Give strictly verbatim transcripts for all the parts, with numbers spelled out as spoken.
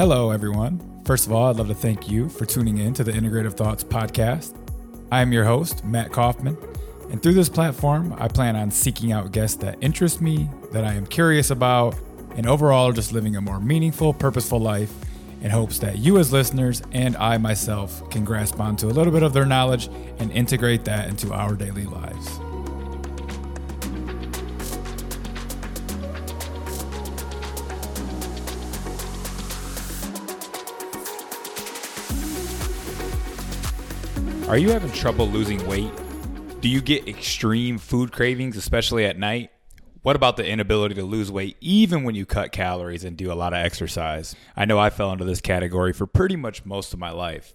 Hello, everyone. First of all, I'd love to thank you for tuning in to the Integrative Thoughts Podcast. I am your host, Matt Kaufman, and through this platform, I plan on seeking out guests that interest me, that I am curious about, and overall just living a more meaningful, purposeful life in hopes that you as listeners and I myself can grasp onto a little bit of their knowledge and integrate that into our daily lives. Are you having trouble losing weight? Do you get extreme food cravings, especially at night? What about the inability to lose weight even when you cut calories and do a lot of exercise? I know I fell into this category for pretty much most of my life.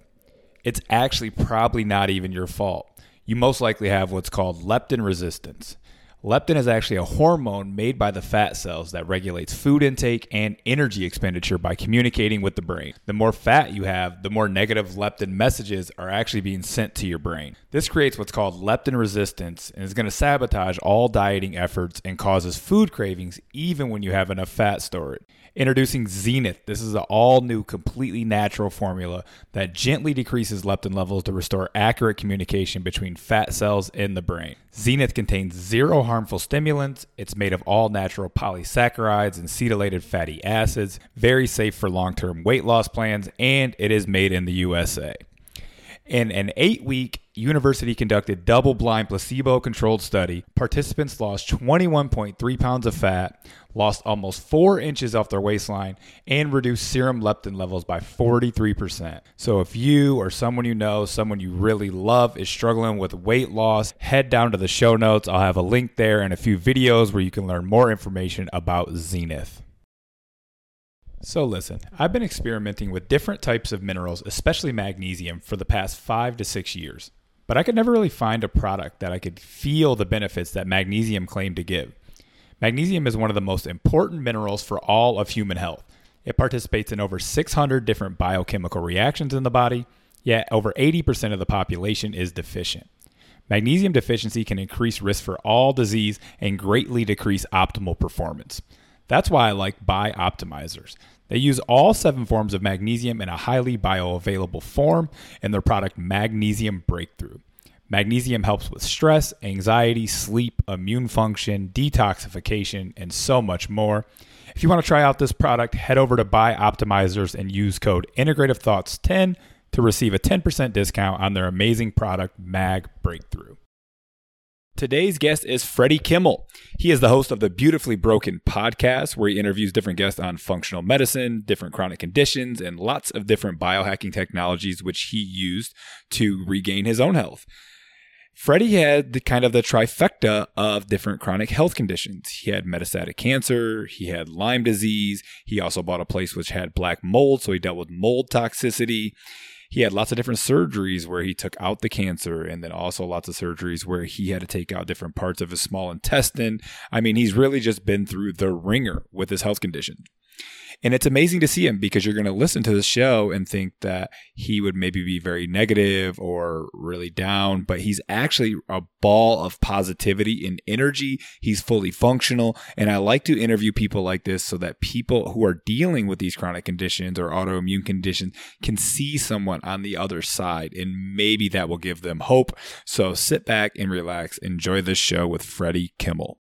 It's actually probably not even your fault. You most likely have what's called leptin resistance. Leptin is actually a hormone made by the fat cells that regulates food intake and energy expenditure by communicating with the brain. The more fat you have, the more negative leptin messages are actually being sent to your brain. This creates what's called leptin resistance and is going to sabotage all dieting efforts and causes food cravings even when you have enough fat stored. Introducing Zenith. This is an all-new, completely natural formula that gently decreases leptin levels to restore accurate communication between fat cells and the brain. Zenith contains zero harmful stimulants. It's made of all-natural polysaccharides and cetylated fatty acids, very safe for long-term weight loss plans, and it is made in the U S A. In an eight-week university-conducted double-blind placebo-controlled study, participants lost twenty-one point three pounds of fat, lost almost four inches off their waistline, and reduced serum leptin levels by forty-three percent. So if you or someone you know, someone you really love is struggling with weight loss, head down to the show notes. I'll have a link there and a few videos where you can learn more information about Zenith. So listen, I've been experimenting with different types of minerals, especially magnesium, for the past five to six years. But I could never really find a product that I could feel the benefits that magnesium claimed to give. Magnesium is one of the most important minerals for all of human health. It participates in over six hundred different biochemical reactions in the body, yet over eighty percent of the population is deficient. Magnesium deficiency can increase risk for all disease and greatly decrease optimal performance. That's why I like Bioptimizers. They use all seven forms of magnesium in a highly bioavailable form in their product Magnesium Breakthrough. Magnesium helps with stress, anxiety, sleep, immune function, detoxification, and so much more. If you want to try out this product, head over to Bioptimizers and use code Integrative Thoughts ten to receive a ten percent discount on their amazing product Mag Breakthrough. Today's guest is Freddie Kimmel. He is the host of the Beautifully Broken podcast, where he interviews different guests on functional medicine, different chronic conditions, and lots of different biohacking technologies which he used to regain his own health. Freddie had the kind of the trifecta of different chronic health conditions. He had metastatic cancer, he had Lyme disease, he also bought a place which had black mold, so he dealt with mold toxicity. He had lots of different surgeries where he took out the cancer, and then also lots of surgeries where he had to take out different parts of his small intestine. I mean, he's really just been through the ringer with his health condition. And it's amazing to see him, because you're going to listen to the show and think that he would maybe be very negative or really down, but he's actually a ball of positivity and energy. He's fully functional. And I like to interview people like this so that people who are dealing with these chronic conditions or autoimmune conditions can see someone on the other side, and maybe that will give them hope. So sit back and relax. Enjoy this show with Freddie Kimmel.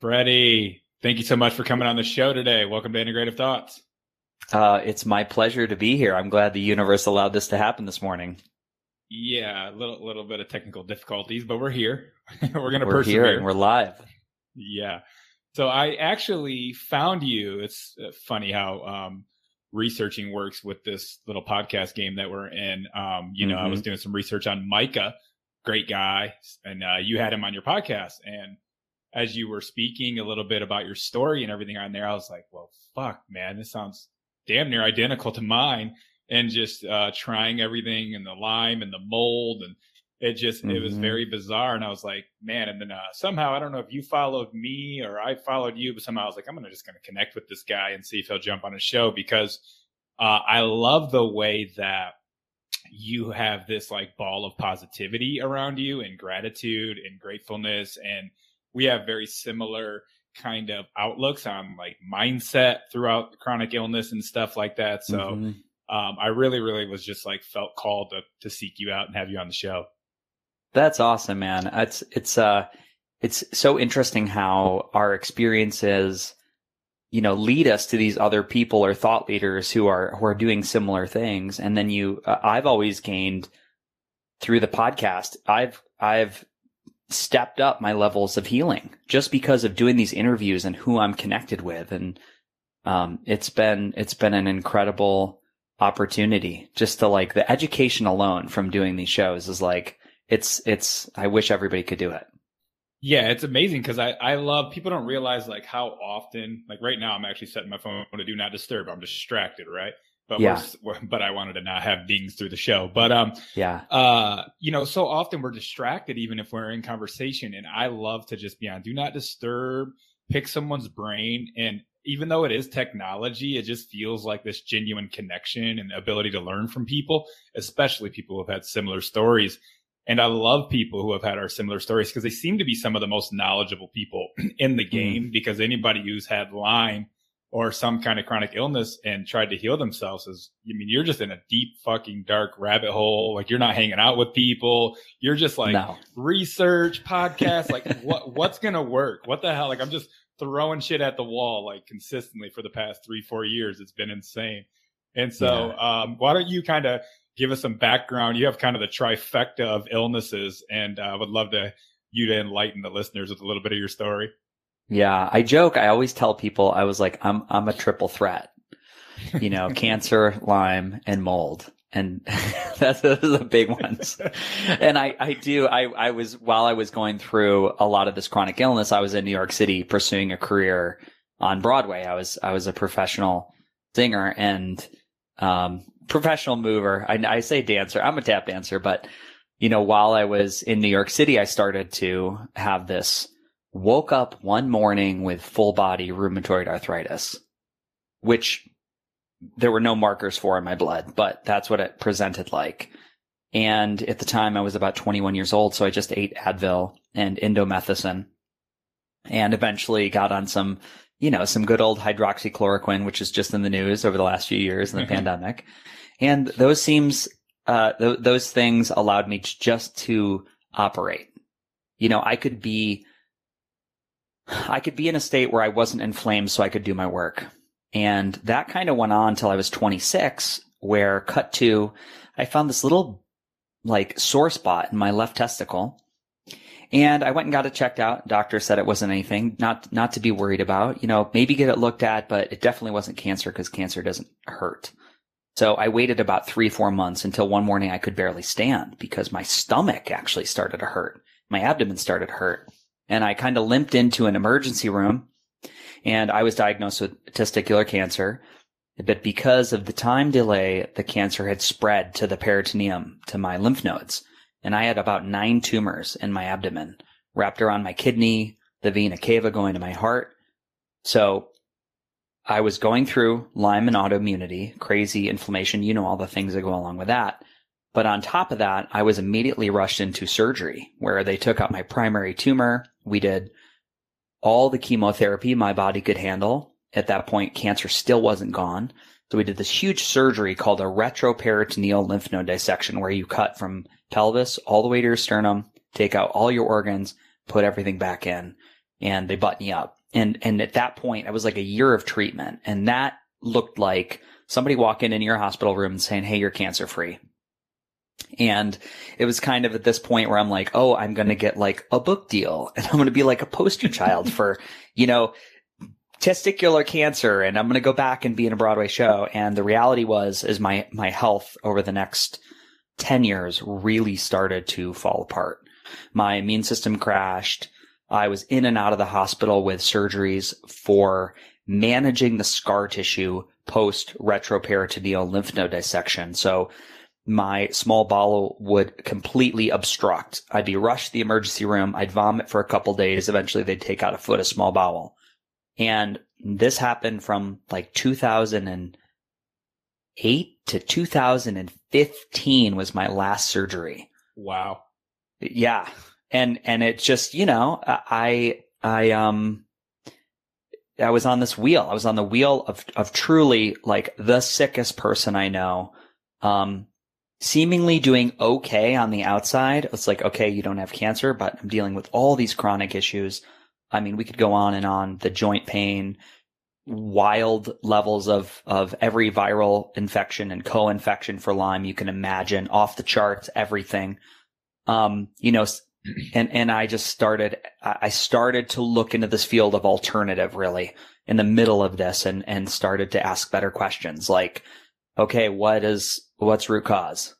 Freddie, thank you so much for coming on the show today. Welcome to Integrative Thoughts. Uh, it's my pleasure to be here. I'm glad the universe allowed this to happen this morning. Yeah, a little, little bit of technical difficulties, but we're here. We're going to persevere. We're here and we're live. Yeah. So I actually found you. It's funny how um, researching works with this little podcast game that we're in. Um, you know, mm-hmm. I was doing some research on Micah, great guy, and uh, you had him on your podcast. And as you were speaking a little bit about your story and everything on there, I was like, well, fuck, man, this sounds damn near identical to mine. And just uh, trying everything, and the lime and the mold. And it just, mm-hmm. it was very bizarre. And I was like, man. And then uh, somehow, I don't know if you followed me or I followed you, but somehow I was like, I'm gonna just going to connect with this guy and see if he'll jump on a show, because uh, I love the way that you have this like ball of positivity around you, and gratitude and gratefulness. And we have very similar kind of outlooks on like mindset throughout chronic illness and stuff like that. So mm-hmm. um, I really, really was just like felt called to, to seek you out and have you on the show. That's awesome, man. It's, it's, uh, it's so interesting how our experiences, you know, lead us to these other people or thought leaders who are, who are doing similar things. And then you, uh, I've always gained through the podcast, I've, I've stepped up my levels of healing just because of doing these interviews and who I'm connected with. And, um, it's been, it's been an incredible opportunity just to like the education alone from doing these shows is like, it's, it's, I wish everybody could do it. Yeah, it's amazing because I, I love, people don't realize like how often, like right now I'm actually setting my phone to do not disturb. I'm distracted, right? But yeah. we're, but I wanted to not have dings through the show. But um, yeah, uh, you know, so often we're distracted even if we're in conversation. And I love to just be on do not disturb, pick someone's brain. And even though it is technology, it just feels like this genuine connection and ability to learn from people, especially people who have had similar stories. And I love people who have had our similar stories because they seem to be some of the most knowledgeable people in the game mm-hmm. because anybody who's had Lyme or some kind of chronic illness and tried to heal themselves is, I mean, you're just in a deep fucking dark rabbit hole. Like you're not hanging out with people. You're just like no. research, podcasts, like what what's going to work? What the hell? Like I'm just throwing shit at the wall like consistently for the past three, four years. It's been insane. And so yeah. um, why don't you kind of give us some background. You have kind of the trifecta of illnesses, and I uh, would love to you to enlighten the listeners with a little bit of your story. Yeah, I joke. I always tell people, I was like, I'm I'm a triple threat, you know, cancer, Lyme, and mold, and that's those are the big ones. And I I do I I was while I was going through a lot of this chronic illness, I was in New York City pursuing a career on Broadway. I was I was a professional singer and um. professional mover. I, I say dancer. I'm a tap dancer, but you know, while I was in New York City, I started to have this woke up one morning with full body rheumatoid arthritis, which there were no markers for in my blood, but that's what it presented like. And at the time I was about twenty-one years old. So I just ate Advil and indomethacin and eventually got on some, you know, some good old hydroxychloroquine, which is just in the news over the last few years in the mm-hmm. pandemic. And those seems, uh, th- those things allowed me to just to operate. You know, I could be, I could be in a state where I wasn't inflamed so I could do my work. And that kind of went on till I was twenty-six, where cut to, I found this little like sore spot in my left testicle. And I went and got it checked out. Doctor said it wasn't anything, not, not to be worried about, you know, maybe get it looked at, but it definitely wasn't cancer because cancer doesn't hurt. So I waited about three, four months until one morning I could barely stand because my stomach actually started to hurt. My abdomen started to hurt, and I kind of limped into an emergency room, and I was diagnosed with testicular cancer, but because of the time delay, the cancer had spread to the peritoneum, to my lymph nodes. And I had about nine tumors in my abdomen wrapped around my kidney, the vena cava going to my heart. So I was going through Lyme and autoimmunity, crazy inflammation, you know, all the things that go along with that. But on top of that, I was immediately rushed into surgery where they took out my primary tumor. We did all the chemotherapy my body could handle. At that point, cancer still wasn't gone. So we did this huge surgery called a retroperitoneal lymph node dissection where you cut from pelvis all the way to your sternum, take out all your organs, put everything back in, and they button you up. And and at that point, it was like a year of treatment. And that looked like somebody walking into your hospital room and saying, hey, you're cancer free. And it was kind of at this point where I'm like, oh, I'm going to get like a book deal and I'm going to be like a poster child for, you know, testicular cancer, and I'm going to go back and be in a Broadway show. And the reality was, is my, my health over the next ten years really started to fall apart. My immune system crashed. I was in and out of the hospital with surgeries for managing the scar tissue post retroperitoneal lymph node dissection. So my small bowel would completely obstruct. I'd be rushed to the emergency room. I'd vomit for a couple days. Eventually they'd take out a foot of small bowel. And this happened from like two thousand eight to two thousand fifteen was my last surgery. Wow. Yeah. And, and it just, you know, I, I, um, I was on this wheel. I was on the wheel of, of truly like the sickest person I know, um, seemingly doing okay on the outside. It's like, okay, you don't have cancer, but I'm dealing with all these chronic issues. I mean, we could go on and on, the joint pain, wild levels of, of every viral infection and co-infection for Lyme you can imagine, off the charts, everything. Um, you know, and, and I just started, I started to look into this field of alternative really in the middle of this, and, and started to ask better questions like, okay, what is, what's root cause?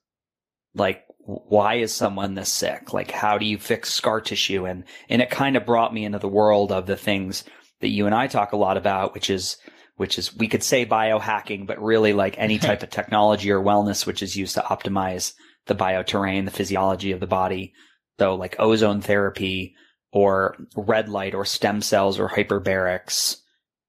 Like, why is someone this sick? Like, how do you fix scar tissue? And, and it kind of brought me into the world of the things that you and I talk a lot about, which is, which is, we could say biohacking, but really like any type of technology or wellness, which is used to optimize the bioterrain, the physiology of the body. So like ozone therapy or red light or stem cells or hyperbarics,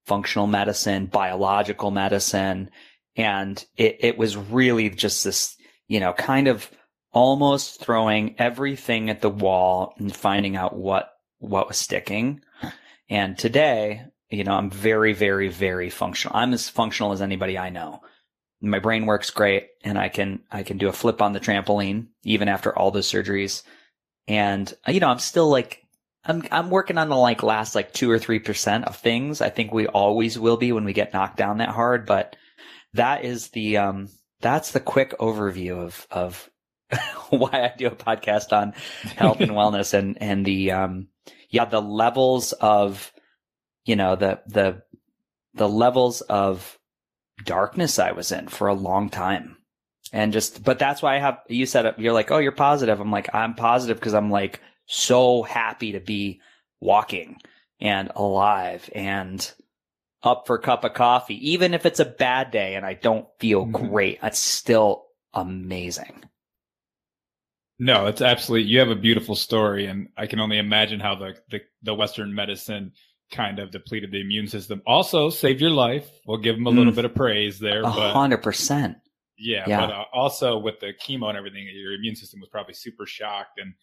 functional medicine, biological medicine. And it, it was really just this, you know, kind of almost throwing everything at the wall and finding out what, what was sticking. And today, you know, I'm very, very, very functional. I'm as functional as anybody I know. My brain works great, and I can, I can do a flip on the trampoline even after all those surgeries. And, you know, I'm still like, I'm, I'm working on the like last like two or three percent of things. I think we always will be when we get knocked down that hard, but that is the, um, that's the quick overview of, of why I do a podcast on health and wellness and, and the, um, yeah, the levels of, you know, the, the, the levels of darkness I was in for a long time. And just, but that's why I have, you said it, you're like, oh, you're positive. I'm like, I'm positive because I'm like so happy to be walking and alive and up for a cup of coffee. Even if it's a bad day and I don't feel mm-hmm. great, that's still amazing. No, it's absolutely, you have a beautiful story, and I can only imagine how the, the, the Western medicine kind of depleted the immune system. Also saved your life. We'll give them a little mm. bit of praise there. A hundred percent. Yeah. yeah. But uh, also with the chemo and everything, your immune system was probably super shocked. And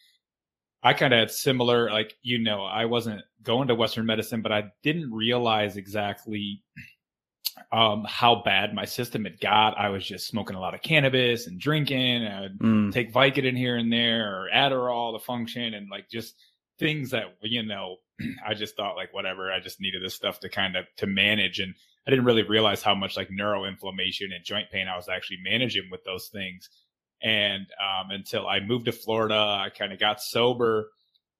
I kind of had similar, like, you know, I wasn't going to Western medicine, but I didn't realize exactly um how bad my system had got. I was just smoking a lot of cannabis and drinking, and I would mm. take Vicodin here and there, or Adderall to function, and like just things that, you know, I just thought like whatever, I just needed this stuff to kind of to manage. And I didn't really realize how much like neuroinflammation and joint pain I was actually managing with those things. And um until I moved to Florida, I kind of got sober,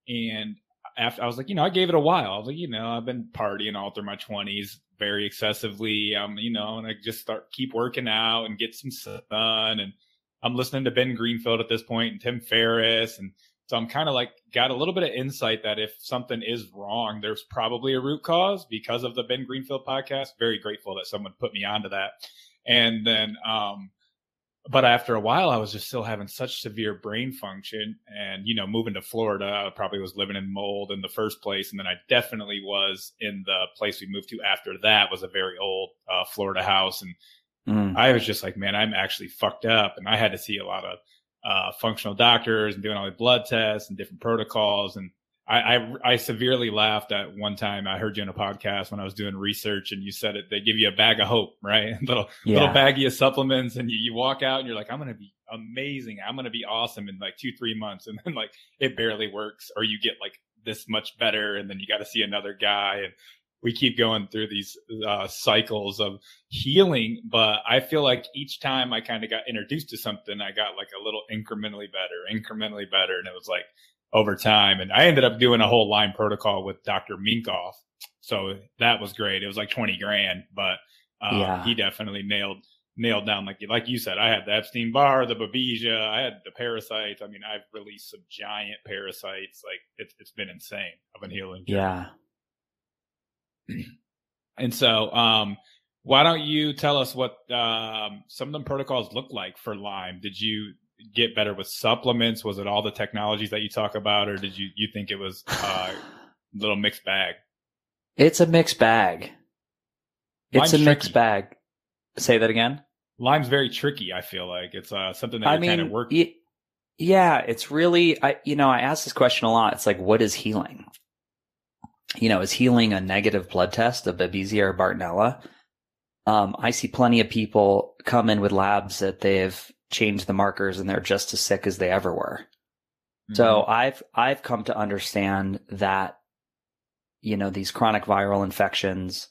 and after I was like, you know, I gave it a while. I was like, you know, I've been partying all through my twenties very excessively, um, you know, and I just start keep working out and get some sun. And I'm listening to Ben Greenfield at this point and Tim Ferriss. And so I'm kind of like got a little bit of insight that if something is wrong, there's probably a root cause because of the Ben Greenfield podcast. Very grateful that someone put me onto that. And then, um, but after a while, I was just still having such severe brain function. And, you know, moving to Florida, I probably was living in mold in the first place. And then I definitely was in the place we moved to after that was a very old uh, Florida house. And mm. I was just like, man, I'm actually fucked up. And I had to see a lot of uh, functional doctors and doing all the blood tests and different protocols. And I, I, I severely laughed at one time. I heard you on a podcast when I was doing research, and you said it, they give you a bag of hope, right? A little, yeah. little baggie of supplements, and you, you walk out and you're like, I'm going to be amazing. I'm going to be awesome in like two, three months. And then like it barely works, or you get like this much better, and then you got to see another guy. And we keep going through these uh, cycles of healing. But I feel like each time I kind of got introduced to something, I got like a little incrementally better, incrementally better. And it was like, over time. And I ended up doing a whole Lyme protocol with Doctor Minkoff. So that was great. It was like twenty grand, but um, yeah. he definitely nailed, nailed down. Like, like you said, I had the Epstein-Barr, the Babesia, I had the parasites. I mean, I've released some giant parasites. Like it's, it's been insane. I've been healing. Yeah. And so, um, why don't you tell us what, um, some of them protocols look like for Lyme? Did you get better with supplements? Was it all the technologies that you talk about, or did you, you think it was uh, a little mixed bag? It's a mixed bag. It's Lyme's a mixed tricky. bag. Say that again. Lyme's very tricky. I feel like it's uh, something that I mean, kind of work. Y- yeah, it's really, I, you know, I ask this question a lot. It's like, what is healing? you know, is healing a negative blood test of Babesia or Bartonella. Um, I see plenty of people come in with labs that they've changed the markers and they're just as sick as they ever were. Mm-hmm. So I've, I've come to understand that, you know, these chronic viral infections,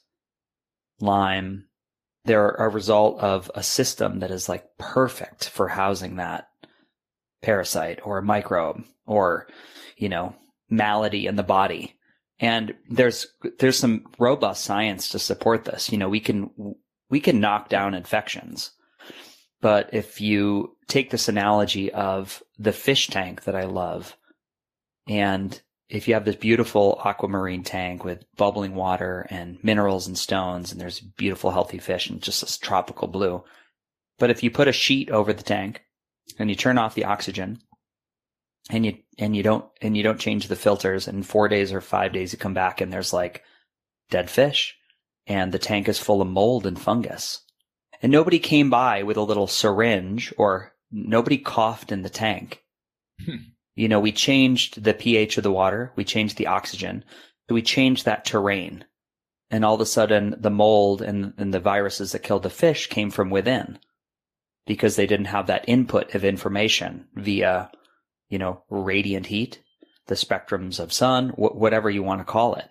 Lyme, they're a result of a system that is like perfect for housing that parasite or microbe or, you know, malady in the body. And there's, there's some robust science to support this. You know, we can, we can knock down infections, but if you take this analogy of the fish tank that I love, and if you have this beautiful aquamarine tank with bubbling water and minerals and stones, and there's beautiful, healthy fish and just this tropical blue. But if you put a sheet over the tank and you turn off the oxygen, and you, and you don't, and you don't change the filters, and four days or five days you come back and there's like dead fish and the tank is full of mold and fungus, and nobody came by with a little syringe or nobody coughed in the tank. Hmm. You know, we changed the pH of the water. We changed the oxygen. We changed that terrain, and all of a sudden the mold and, and the viruses that killed the fish came from within because they didn't have that input of information via, you know, radiant heat, the spectrums of sun, wh- whatever you want to call it.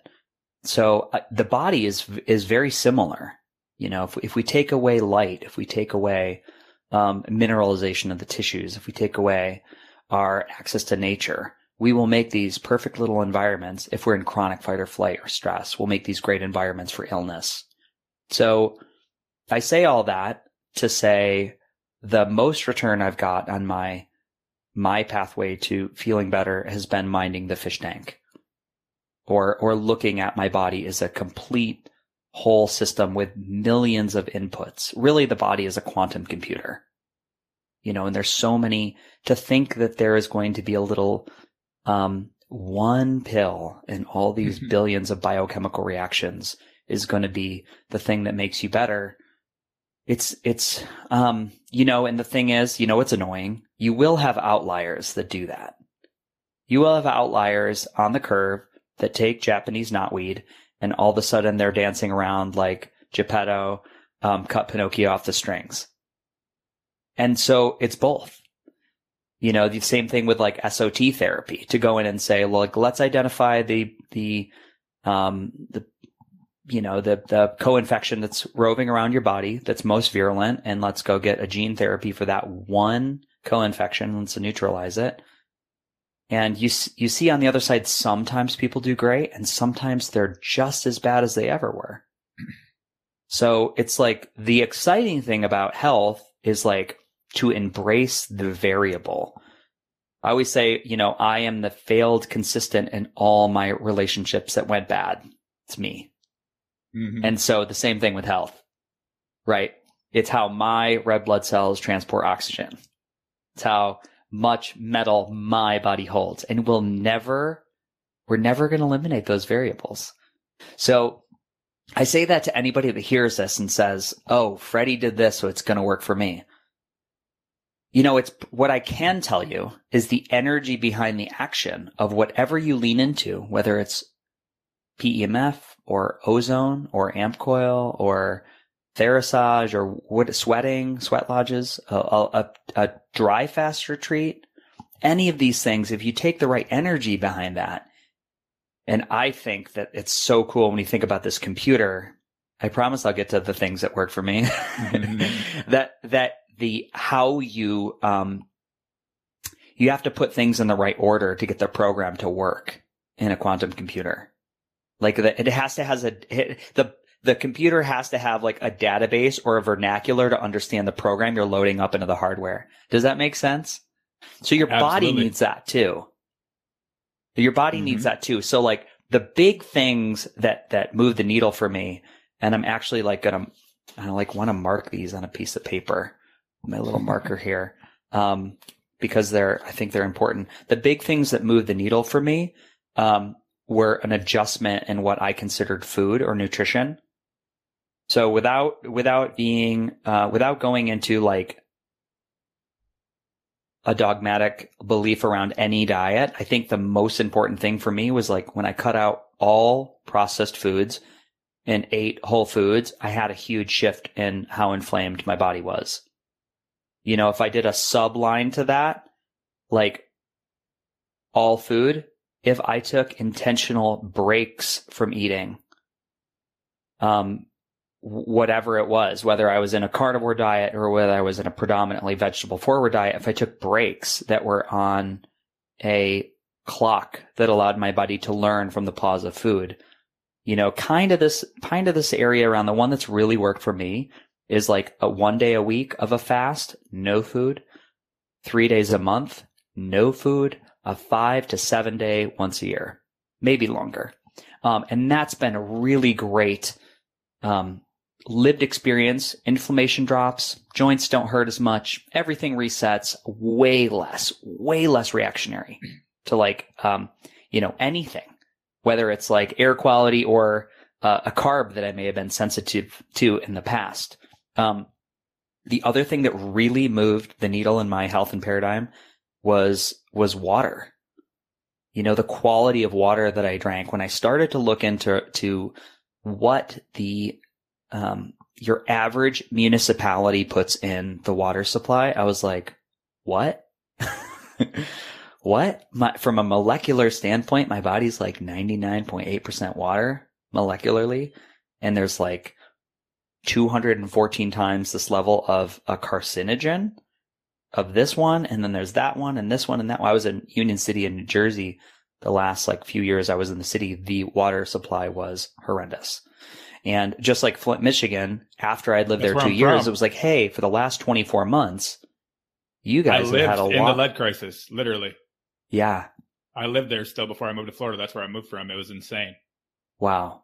So uh, the body is, is very similar. You know, if, if we take away light, if we take away, um, mineralization of the tissues, if we take away our access to nature, we will make these perfect little environments. If we're in chronic fight or flight or stress, we'll make these great environments for illness. So I say all that to say the most return I've got on my My pathway to feeling better has been minding the fish tank, or, or looking at my body as a complete whole system with millions of inputs. Really, the body is a quantum computer, you know, and there's so many. To think that there is going to be a little, um, one pill and all these mm-hmm. billions of biochemical reactions is going to be the thing that makes you better. It's, it's, um, you know, and the thing is, you know, it's annoying. You will have outliers that do that. You will have outliers on the curve that take Japanese knotweed, and all of a sudden they're dancing around like Geppetto, um, cut Pinocchio off the strings. And so it's both, you know, the same thing with like S O T therapy, to go in and say, look, let's identify the, the, um, the, you know, the, the co-infection that's roving around your body that's most virulent, and let's go get a gene therapy for that one co-infection. Let's neutralize it. And you, you see on the other side, sometimes people do great and sometimes they're just as bad as they ever were. So it's like the exciting thing about health is like to embrace the variable. I always say, you know, I am the failed consistent in all my relationships that went bad. It's me. Mm-hmm. And so the same thing with health, right? It's how my red blood cells transport oxygen. It's how much metal my body holds, and we'll never, we're never going to eliminate those variables. So I say that to anybody that hears this and says, oh, Freddie did this, so it's going to work for me. You know, it's what I can tell you is the energy behind the action of whatever you lean into, whether it's P E M F or ozone or AmpCoil or Therasage or wood, sweating, sweat lodges, a, a, a dry fast retreat, any of these things. If you take the right energy behind that, and I think that it's so cool when you think about this computer, I promise I'll get to the things that work for me, mm-hmm. that, that the, how you, um, you have to put things in the right order to get the program to work in a quantum computer. Like the, it has to has a it, the the computer has to have like a database or a vernacular to understand the program you're loading up into the hardware. Does that make sense? So your Absolutely. body needs that too. Your body mm-hmm. needs that too. So like the big things that that move the needle for me, and I'm actually like gonna I like want to mark these on a piece of paper, my little marker here, um, because they're I think they're important. The big things that move the needle for me. Um, were an adjustment in what I considered food or nutrition. So without, without being, uh, without going into like a dogmatic belief around any diet, I think the most important thing for me was like when I cut out all processed foods and ate whole foods, I had a huge shift in how inflamed my body was. You know, if I did a subline to that, like all food, if I took intentional breaks from eating, um, whatever it was, whether I was in a carnivore diet or whether I was in a predominantly vegetable forward diet, if I took breaks that were on a clock that allowed my body to learn from the pause of food, you know, kind of this, kind of this area around the one that's really worked for me is like a one day a week of a fast, no food, three days a month, no food, a five to seven day once a year, maybe longer. Um, and that's been a really great, um, lived experience. Inflammation drops, joints don't hurt as much. Everything resets, way less, way less reactionary to like, um, you know, anything, whether it's like air quality or uh, a carb that I may have been sensitive to in the past. Um, the other thing that really moved the needle in my health and paradigm was, was water. You know, the quality of water that I drank when I started to look into, to what the, um, your average municipality puts in the water supply. I was like, what? What? My, from a molecular standpoint, my body's like ninety-nine point eight percent water molecularly. And there's like two hundred fourteen times this level of a carcinogen of this one. And then there's that one and this one and that one. I was in Union City in New Jersey. The last like few years I was in the city, the water supply was horrendous. And just like Flint, Michigan, after I'd lived That's there two I'm years, from. It was like, hey, for the last twenty-four months, you guys I lived have had a in lot. The lead crisis, literally. Yeah. I lived there still before I moved to Florida. That's where I moved from. It was insane. Wow.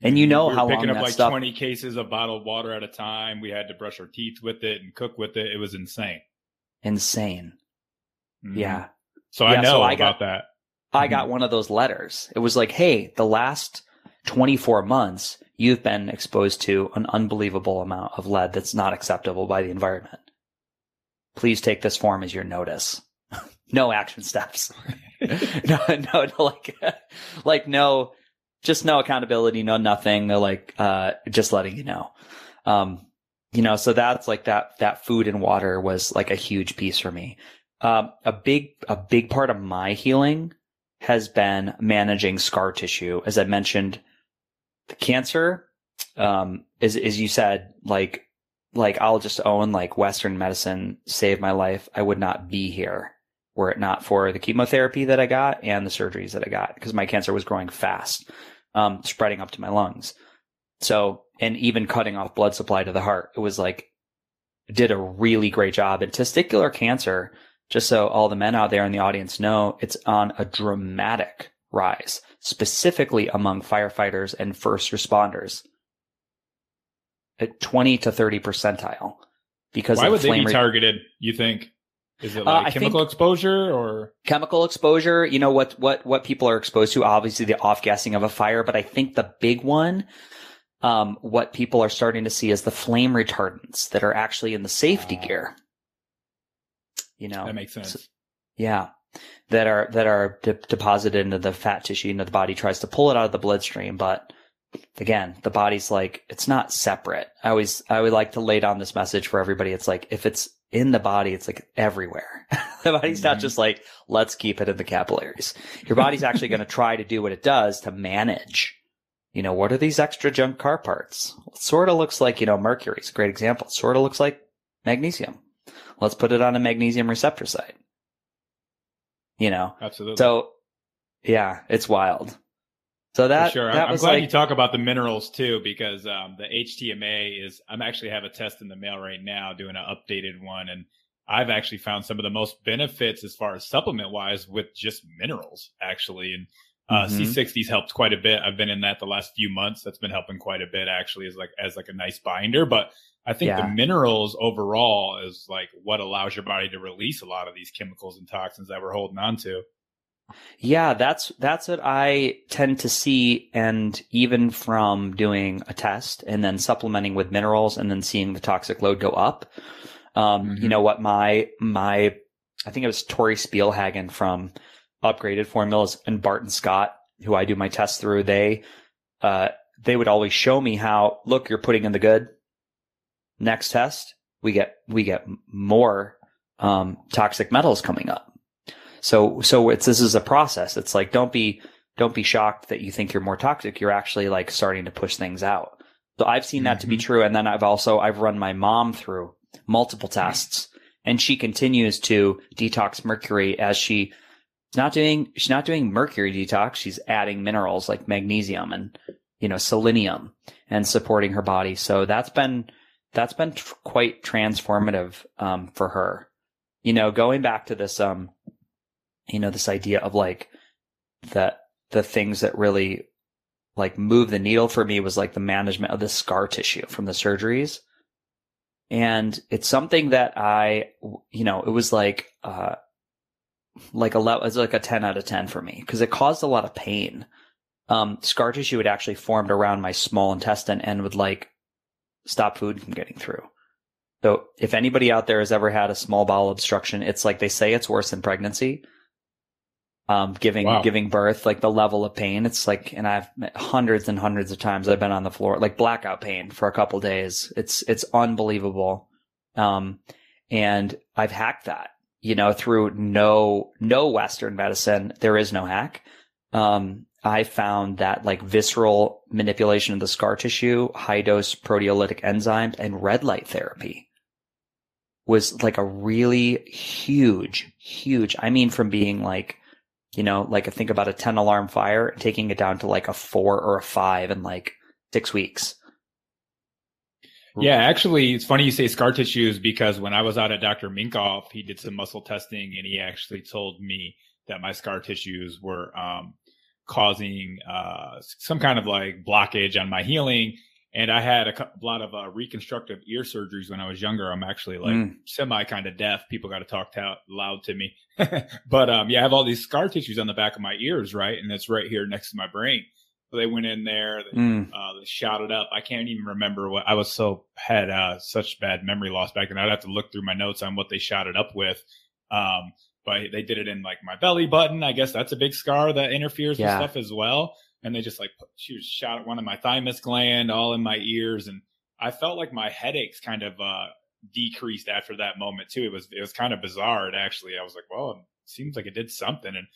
And you know we how long picking up like stuff... twenty cases of bottled water at a time. We had to brush our teeth with it and cook with it. It was insane. Insane. Mm-hmm. Yeah. So I yeah, know so I about got, that. I mm-hmm. got one of those letters. It was like, hey, the last twenty-four months, you've been exposed to an unbelievable amount of lead that's not acceptable by the environment. Please take this form as your notice. No action steps. no, no, like, like no, just no accountability, no nothing. They're like, uh, just letting you know. Um, you know, so that's like that, that food and water was like a huge piece for me. Um, a big, a big part of my healing has been managing scar tissue. As I mentioned, the cancer, um, is, as you said, like, like I'll just own like Western medicine saved my life. I would not be here were it not for the chemotherapy that I got and the surgeries that I got, because my cancer was growing fast, um, spreading up to my lungs. So, and even cutting off blood supply to the heart, it was like, did a really great job. And testicular cancer, just so all the men out there in the audience know, it's on a dramatic rise, specifically among firefighters and first responders. At twenty to thirty percentile, because why would they be targeted? You think is it like uh, chemical exposure or chemical exposure? You know what what what people are exposed to? Obviously, the off gassing of a fire, but I think the big one, um, what people are starting to see is the flame retardants that are actually in the safety uh, gear. You know, that makes sense. So, yeah, that are that are de- deposited into the fat tissue, and the body tries to pull it out of the bloodstream, but. Again, the body's like, it's not separate. I always, I would like to lay down this message for everybody. It's like, if it's in the body, it's like everywhere. The body's mm-hmm. not just like, let's keep it in the capillaries. Your body's actually going to try to do what it does to manage, you know, what are these extra junk car parts? It sort of looks like, you know, mercury's a great example. It sort of looks like magnesium. Let's put it on a magnesium receptor site, you know? Absolutely. So yeah, it's wild. So that, sure. that I'm was glad like, you talk about the minerals too, because um, the H T M A is, I'm actually have a test in the mail right now doing an updated one. And I've actually found some of the most benefits as far as supplement wise with just minerals actually. And uh, mm-hmm. C sixty's helped quite a bit. I've been in that the last few months. That's been helping quite a bit actually as like, as like a nice binder. But I think yeah. the minerals overall is like what allows your body to release a lot of these chemicals and toxins that we're holding on to. Yeah, that's that's what I tend to see, and even from doing a test and then supplementing with minerals and then seeing the toxic load go up. Um, mm-hmm. You know what? My my, I think it was Tori Spielhagen from Upgraded Formulas and Barton Scott who I do my tests through, they uh, they would always show me how, look, you're putting in the good. Next test, we get we get more um, toxic metals coming up. So so it's this is a process. It's like don't be don't be shocked that you think you're more toxic. You're actually like starting to push things out. So I've seen that mm-hmm. to be true. And then I've also I've run my mom through multiple tests, and she continues to detox mercury as she. Not doing, she's not doing mercury detox. She's adding minerals like magnesium and, you know, selenium and supporting her body. So that's been, that's been tr- quite transformative, um, for her, you know, going back to this, um, you know, this idea of like the, the things that really like move the needle for me was like the management of the scar tissue from the surgeries. And it's something that I, you know, it was like, uh, like a lot, it's like a ten out of ten for me because it caused a lot of pain. Um, scar tissue had actually formed around my small intestine and would like stop food from getting through. So if anybody out there has ever had a small bowel obstruction, it's like, they say it's worse than pregnancy. Um, giving, wow. giving birth, like the level of pain, it's like, and I've met hundreds and hundreds of times I've been on the floor, like blackout pain for a couple of days. It's, it's unbelievable. Um, and I've hacked that. You know, through no, no Western medicine, there is no hack. Um, I found that like visceral manipulation of the scar tissue, high dose proteolytic enzymes and red light therapy was like a really huge, huge, I mean, from being like, you know, like I think about a ten alarm fire, taking it down to like a four or a five in like six weeks. Yeah, actually, it's funny you say scar tissues because when I was out at Doctor Minkoff, he did some muscle testing and he actually told me that my scar tissues were um, causing uh, some kind of like blockage on my healing. And I had a lot of uh, reconstructive ear surgeries when I was younger. I'm actually like mm. semi kind of deaf. People got to talk to- loud to me. But um, yeah, I have all these scar tissues on the back of my ears, right? And that's right here next to my brain. So they went in there, they, mm. uh, they shot it up. I can't even remember what I was so had uh, such bad memory loss back then. I'd have to look through my notes on what they shot it up with. Um, but they did it in like my belly button. I guess that's a big scar that interferes yeah. with stuff as well. And they just like she was shot at one of my thymus gland, all in my ears, and I felt like my headaches kind of uh, decreased after that moment too. It was it was kind of bizarre. And actually, I was like, well, it seems like it did something. And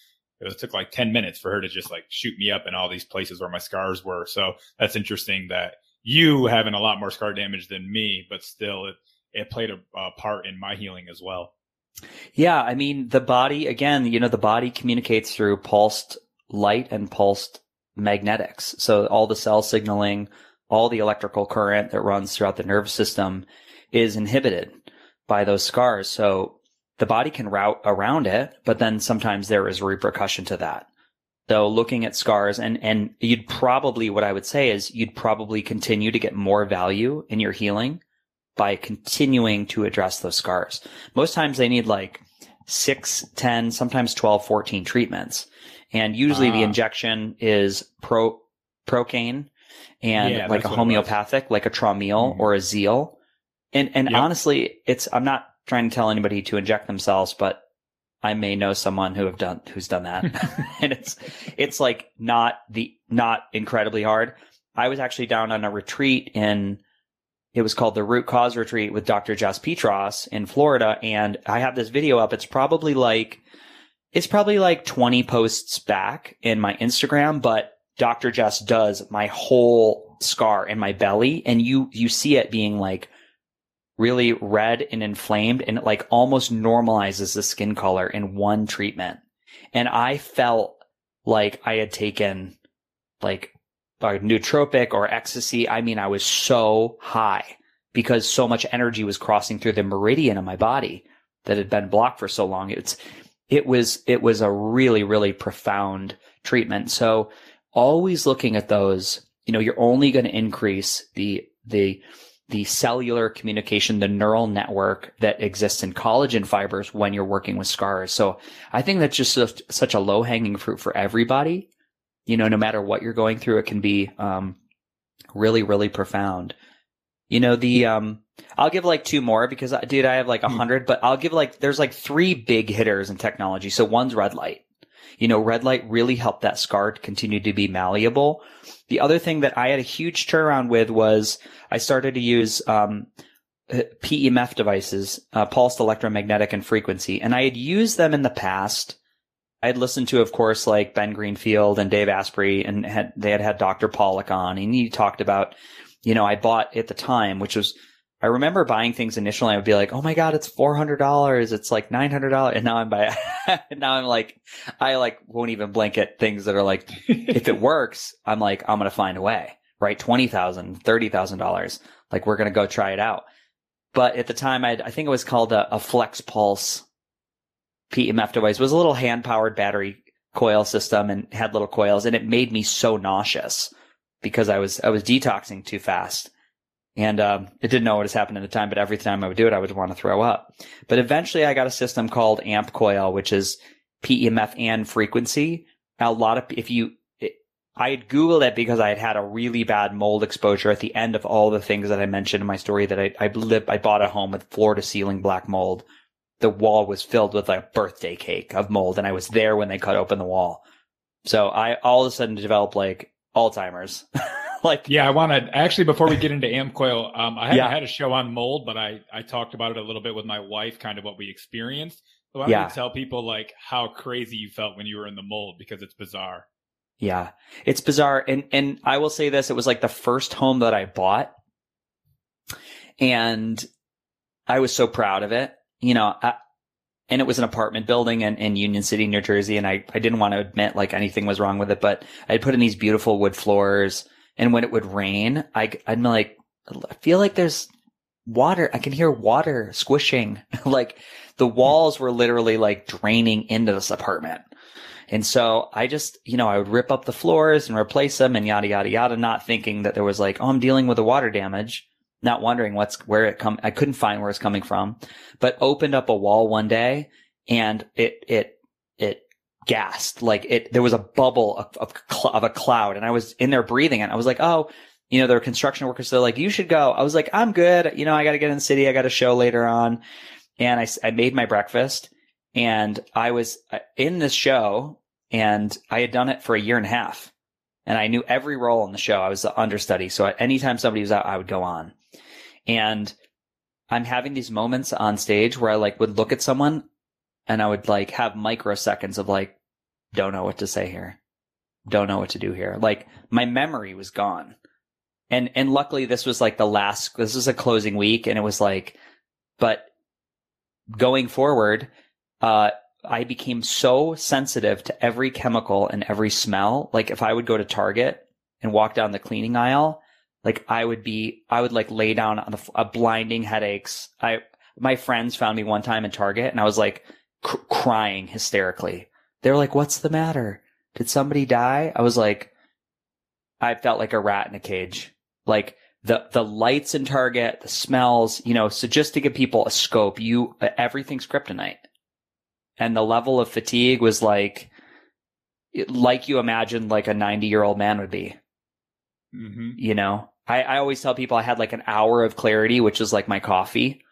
it was, took like ten minutes for her to just like shoot me up in all these places where my scars were. So that's interesting that you having a lot more scar damage than me, but still it, it played a, a part in my healing as well. Yeah. I mean, the body, again, you know, the body communicates through pulsed light and pulsed magnetics. So all the cell signaling, all the electrical current that runs throughout the nervous system is inhibited by those scars. So the body can route around it, but then sometimes there is repercussion to that. So looking at scars and, and you'd probably, what I would say is you'd probably continue to get more value in your healing by continuing to address those scars. Most times they need like six, ten, sometimes twelve, fourteen treatments. And usually uh, the injection is pro, procaine and yeah, like a homeopathic, like a Tramil mm-hmm. or a Zeal. And, and yep. honestly, it's, I'm not trying to tell anybody to inject themselves, but I may know someone who have done who's done that, and it's it's like not the not incredibly hard. I was actually down on a retreat in it was called the Root Cause Retreat with Doctor Jess Peatross in Florida, and I have this video up. It's probably like it's probably like twenty posts back in my Instagram, but Doctor Jess does my whole scar in my belly, and you you see it being like really red and inflamed, and it like almost normalizes the skin color in one treatment. And I felt like I had taken like a nootropic or ecstasy. I mean, I was so high because so much energy was crossing through the meridian of my body that had been blocked for so long. It's, it was, it was a really, really profound treatment. So always looking at those, you know, you're only going to increase the, the, the cellular communication, the neural network that exists in collagen fibers when you're working with scars. So I think that's just a, such a low hanging fruit for everybody. You know, no matter what you're going through, it can be, um, really, really profound. You know, the, um, I'll give like two more because I, dude, I have like a hundred, but I'll give like, there's like three big hitters in technology. So one's red light. you know, red light really helped that scar continue to be malleable. The other thing that I had a huge turnaround with was I started to use um, P E M F devices, uh, pulsed electromagnetic and frequency. And I had used them in the past. I had listened to, of course, like Ben Greenfield and Dave Asprey, and had, they had had Doctor Pollock on, and he talked about, you know, I bought at the time, which was, I remember buying things initially, I would be like, oh my God, it's four hundred dollars. It's like nine hundred dollars. And now I'm by, now I'm like, I like won't even blink at things that are like, if it works, I'm like, I'm going to find a way, right? twenty thousand dollars, thirty thousand dollars. Like we're going to go try it out. But at the time, I'd, I think it was called a, a Flex Pulse P E M F device. It was a little hand powered battery coil system and had little coils, and it made me so nauseous because I was, I was detoxing too fast. And um, it didn't know what was happening at the time, but every time I would do it, I would want to throw up. But eventually I got a system called AmpCoil, which is P E M F and frequency. A lot of, if you, it, I had Googled it because I had had a really bad mold exposure at the end of all the things that I mentioned in my story that I, I lived, I bought a home with floor to ceiling black mold. The wall was filled with like a birthday cake of mold, and I was there when they cut open the wall. So I all of a sudden developed like Alzheimer's. Like, yeah, I want to actually, before we get into AmpCoil, um, I, had, yeah. I had a show on mold, but I, I talked about it a little bit with my wife, kind of what we experienced. So I yeah. want to tell people like how crazy you felt when you were in the mold, because it's bizarre. Yeah, it's bizarre. And, and I will say this, it was like the first home that I bought, and I was so proud of it, you know, I, and it was an apartment building in, in Union City, New Jersey. And I, I didn't want to admit like anything was wrong with it, but I had put in these beautiful wood floors. And when it would rain, I, I'm like, I feel like there's water. I can hear water squishing. Like the walls were literally like draining into this apartment. And so I just, you know, I would rip up the floors and replace them and yada, yada, yada, not thinking that there was like, oh, I'm dealing with a water damage, not wondering what's where it come. I couldn't find where it's coming from, but opened up a wall one day and it, it, it, gassed, like it, there was a bubble of, of, of a cloud, and I was in there breathing it. I was like, oh, you know, there were construction workers. So they're like, you should go. I was like, I'm good. You know, I got to get in the city. I got a show later on. And I, I made my breakfast, and I was in this show, and I had done it for a year and a half, and I knew every role in the show. I was the understudy. So anytime somebody was out, I would go on, and I'm having these moments on stage where I like would look at someone and I would like have microseconds of like, don't know what to say here. Don't know what to do here. Like my memory was gone. And, and luckily this was like the last, this was a closing week. And it was like, but going forward, uh, I became so sensitive to every chemical and every smell. Like if I would go to Target and walk down the cleaning aisle, like I would be, I would like lay down on the, a blinding headaches. I, my friends found me one time in Target, and I was like cr- crying hysterically. They were like, what's the matter? Did somebody die? I was like, I felt like a rat in a cage. Like the, the lights in Target, the smells, you know, so just to give people a scope, you, everything's kryptonite. And the level of fatigue was like, like you imagined like a ninety year old man would be, mm-hmm. you know, I, I always tell people I had like an hour of clarity, which is like my coffee.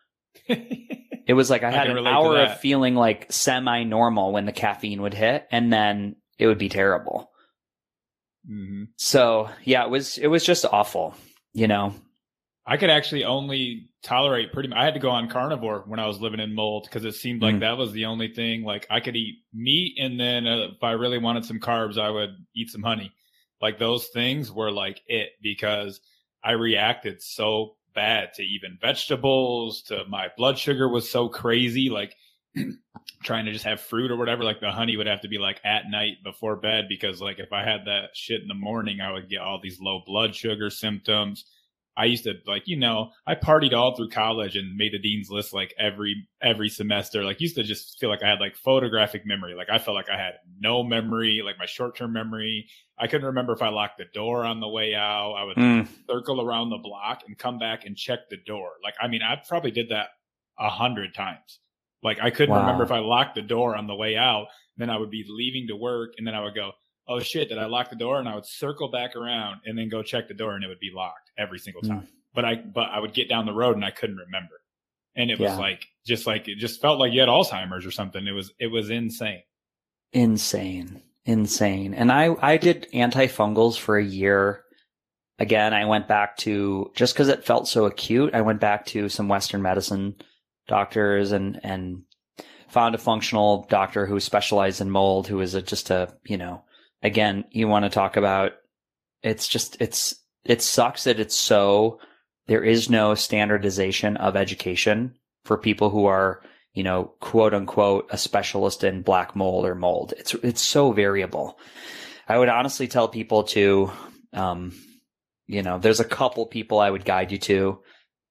It was like I had I an hour of feeling like semi-normal when the caffeine would hit, and then it would be terrible. Mm-hmm. So yeah, it was it was just awful, you know. I could actually only tolerate pretty much. I had to go on carnivore when I was living in mold, because it seemed like mm-hmm. that was the only thing. Like I could eat meat, and then uh, if I really wanted some carbs, I would eat some honey. Like those things were like it, because I reacted so bad to even vegetables, to my blood sugar was so crazy, like trying to just have fruit or whatever, like the honey would have to be like at night before bed, because like if I had that shit in the morning, I would get all these low blood sugar symptoms. I used to like, you know, I partied all through college and made the dean's list like every every semester. Like used to just feel like I had like photographic memory. Like I felt like I had no memory, like my short-term memory. I couldn't remember if I locked the door on the way out. I would mm. circle around the block and come back and check the door. Like, I mean, I probably did that a hundred times. Like I couldn't wow. remember if I locked the door on the way out. Then I would be leaving to work, and then I would go, oh shit, did I lock the door? And I would circle back around and then go check the door, and it would be locked every single time. Mm. But I, but I would get down the road and I couldn't remember. And it yeah. was like, just like, it just felt like you had Alzheimer's or something. It was, it was insane. Insane. Insane. And I, I did antifungals for a year. Again, I went back to, just because it felt so acute, I went back to some Western medicine doctors and, and found a functional doctor who specialized in mold, who is a, just a, you know, again, you want to talk about, it's just, it's, it sucks that it's so, there is no standardization of education for people who are, you know, quote unquote, a specialist in black mold or mold. It's, it's so variable. I would honestly tell people to, um, you know, there's a couple people I would guide you to.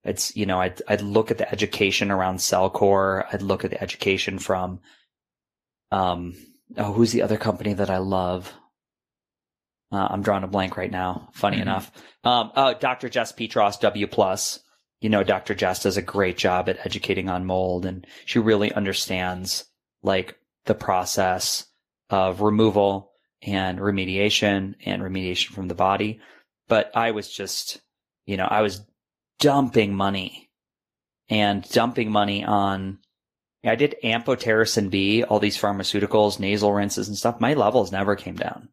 It's, you know, I'd, I'd look at the education around CellCore. I'd look at the education from, um, oh, who's the other company that I love? Uh, I'm drawing a blank right now. Funny mm-hmm. enough. Um, oh, Doctor Jess Peatross, W plus. You know, Doctor Jess does a great job at educating on mold, and she really understands like the process of removal and remediation and remediation from the body. But I was just, you know, I was dumping money and dumping money on, I did amphotericin B, all these pharmaceuticals, nasal rinses and stuff. My levels never came down.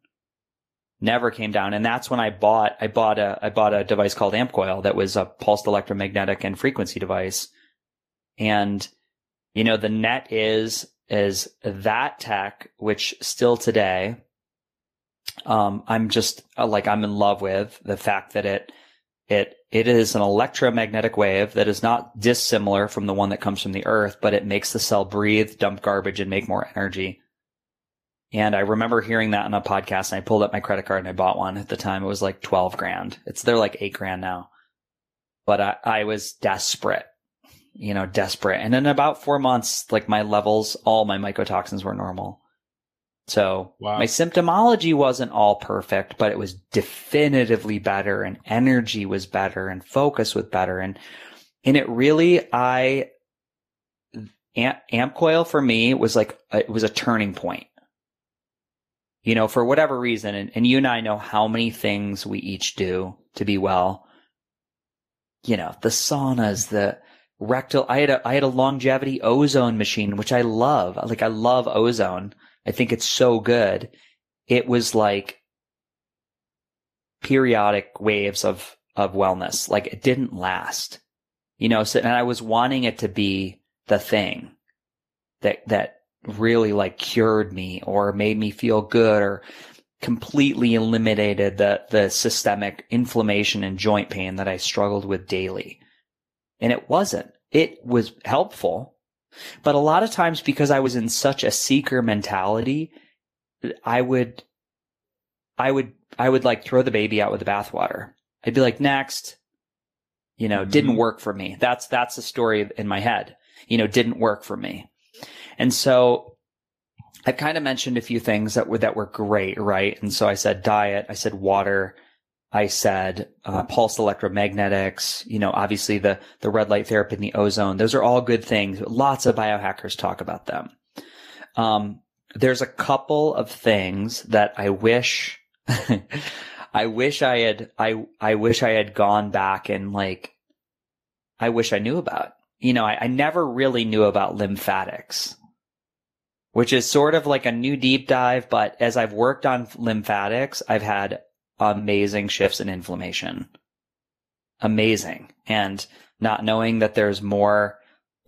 Never came down. And that's when I bought, I bought a, I bought a device called AmpCoil that was a pulsed electromagnetic and frequency device. And, you know, the net is, is that tech, which still today, um, I'm just like, I'm in love with the fact that it, it, it is an electromagnetic wave that is not dissimilar from the one that comes from the earth, but it makes the cell breathe, dump garbage, and make more energy. And I remember hearing that on a podcast, and I pulled up my credit card and I bought one. At the time, it was like twelve grand. It's, they're like eight grand now, but I, I was desperate, you know, desperate. And in about four months, like my levels, all my mycotoxins were normal. So wow. My symptomology wasn't all perfect, but it was definitively better, and energy was better, and focus was better. And, and it really, I, AmpCoil for me was like, it was a turning point. You know, for whatever reason, and, and you and I know how many things we each do to be well. You know, the saunas, the rectal, I had a, I had a longevity ozone machine, which I love. Like, I love ozone. I think it's so good. It was like periodic waves of, of wellness. Like, it didn't last, you know, so, and I was wanting it to be the thing that, that, really like cured me or made me feel good or completely eliminated the, the systemic inflammation and joint pain that I struggled with daily. And it wasn't, it was helpful, but a lot of times because I was in such a seeker mentality, I would, I would, I would like throw the baby out with the bathwater. I'd be like, next, you know, mm-hmm. didn't work for me. That's, that's the story in my head, you know, didn't work for me. And so I've kind of mentioned a few things that were, that were great, right? And so I said diet, I said water, I said uh, pulse electromagnetics, you know, obviously the, the red light therapy and the ozone. Those are all good things. Lots of biohackers talk about them. Um, there's a couple of things that I wish, I wish I had, I, I wish I had gone back and like, I wish I knew about. You know, I, I never really knew about lymphatics, which is sort of like a new deep dive. But as I've worked on lymphatics, I've had amazing shifts in inflammation. Amazing. And not knowing that there's more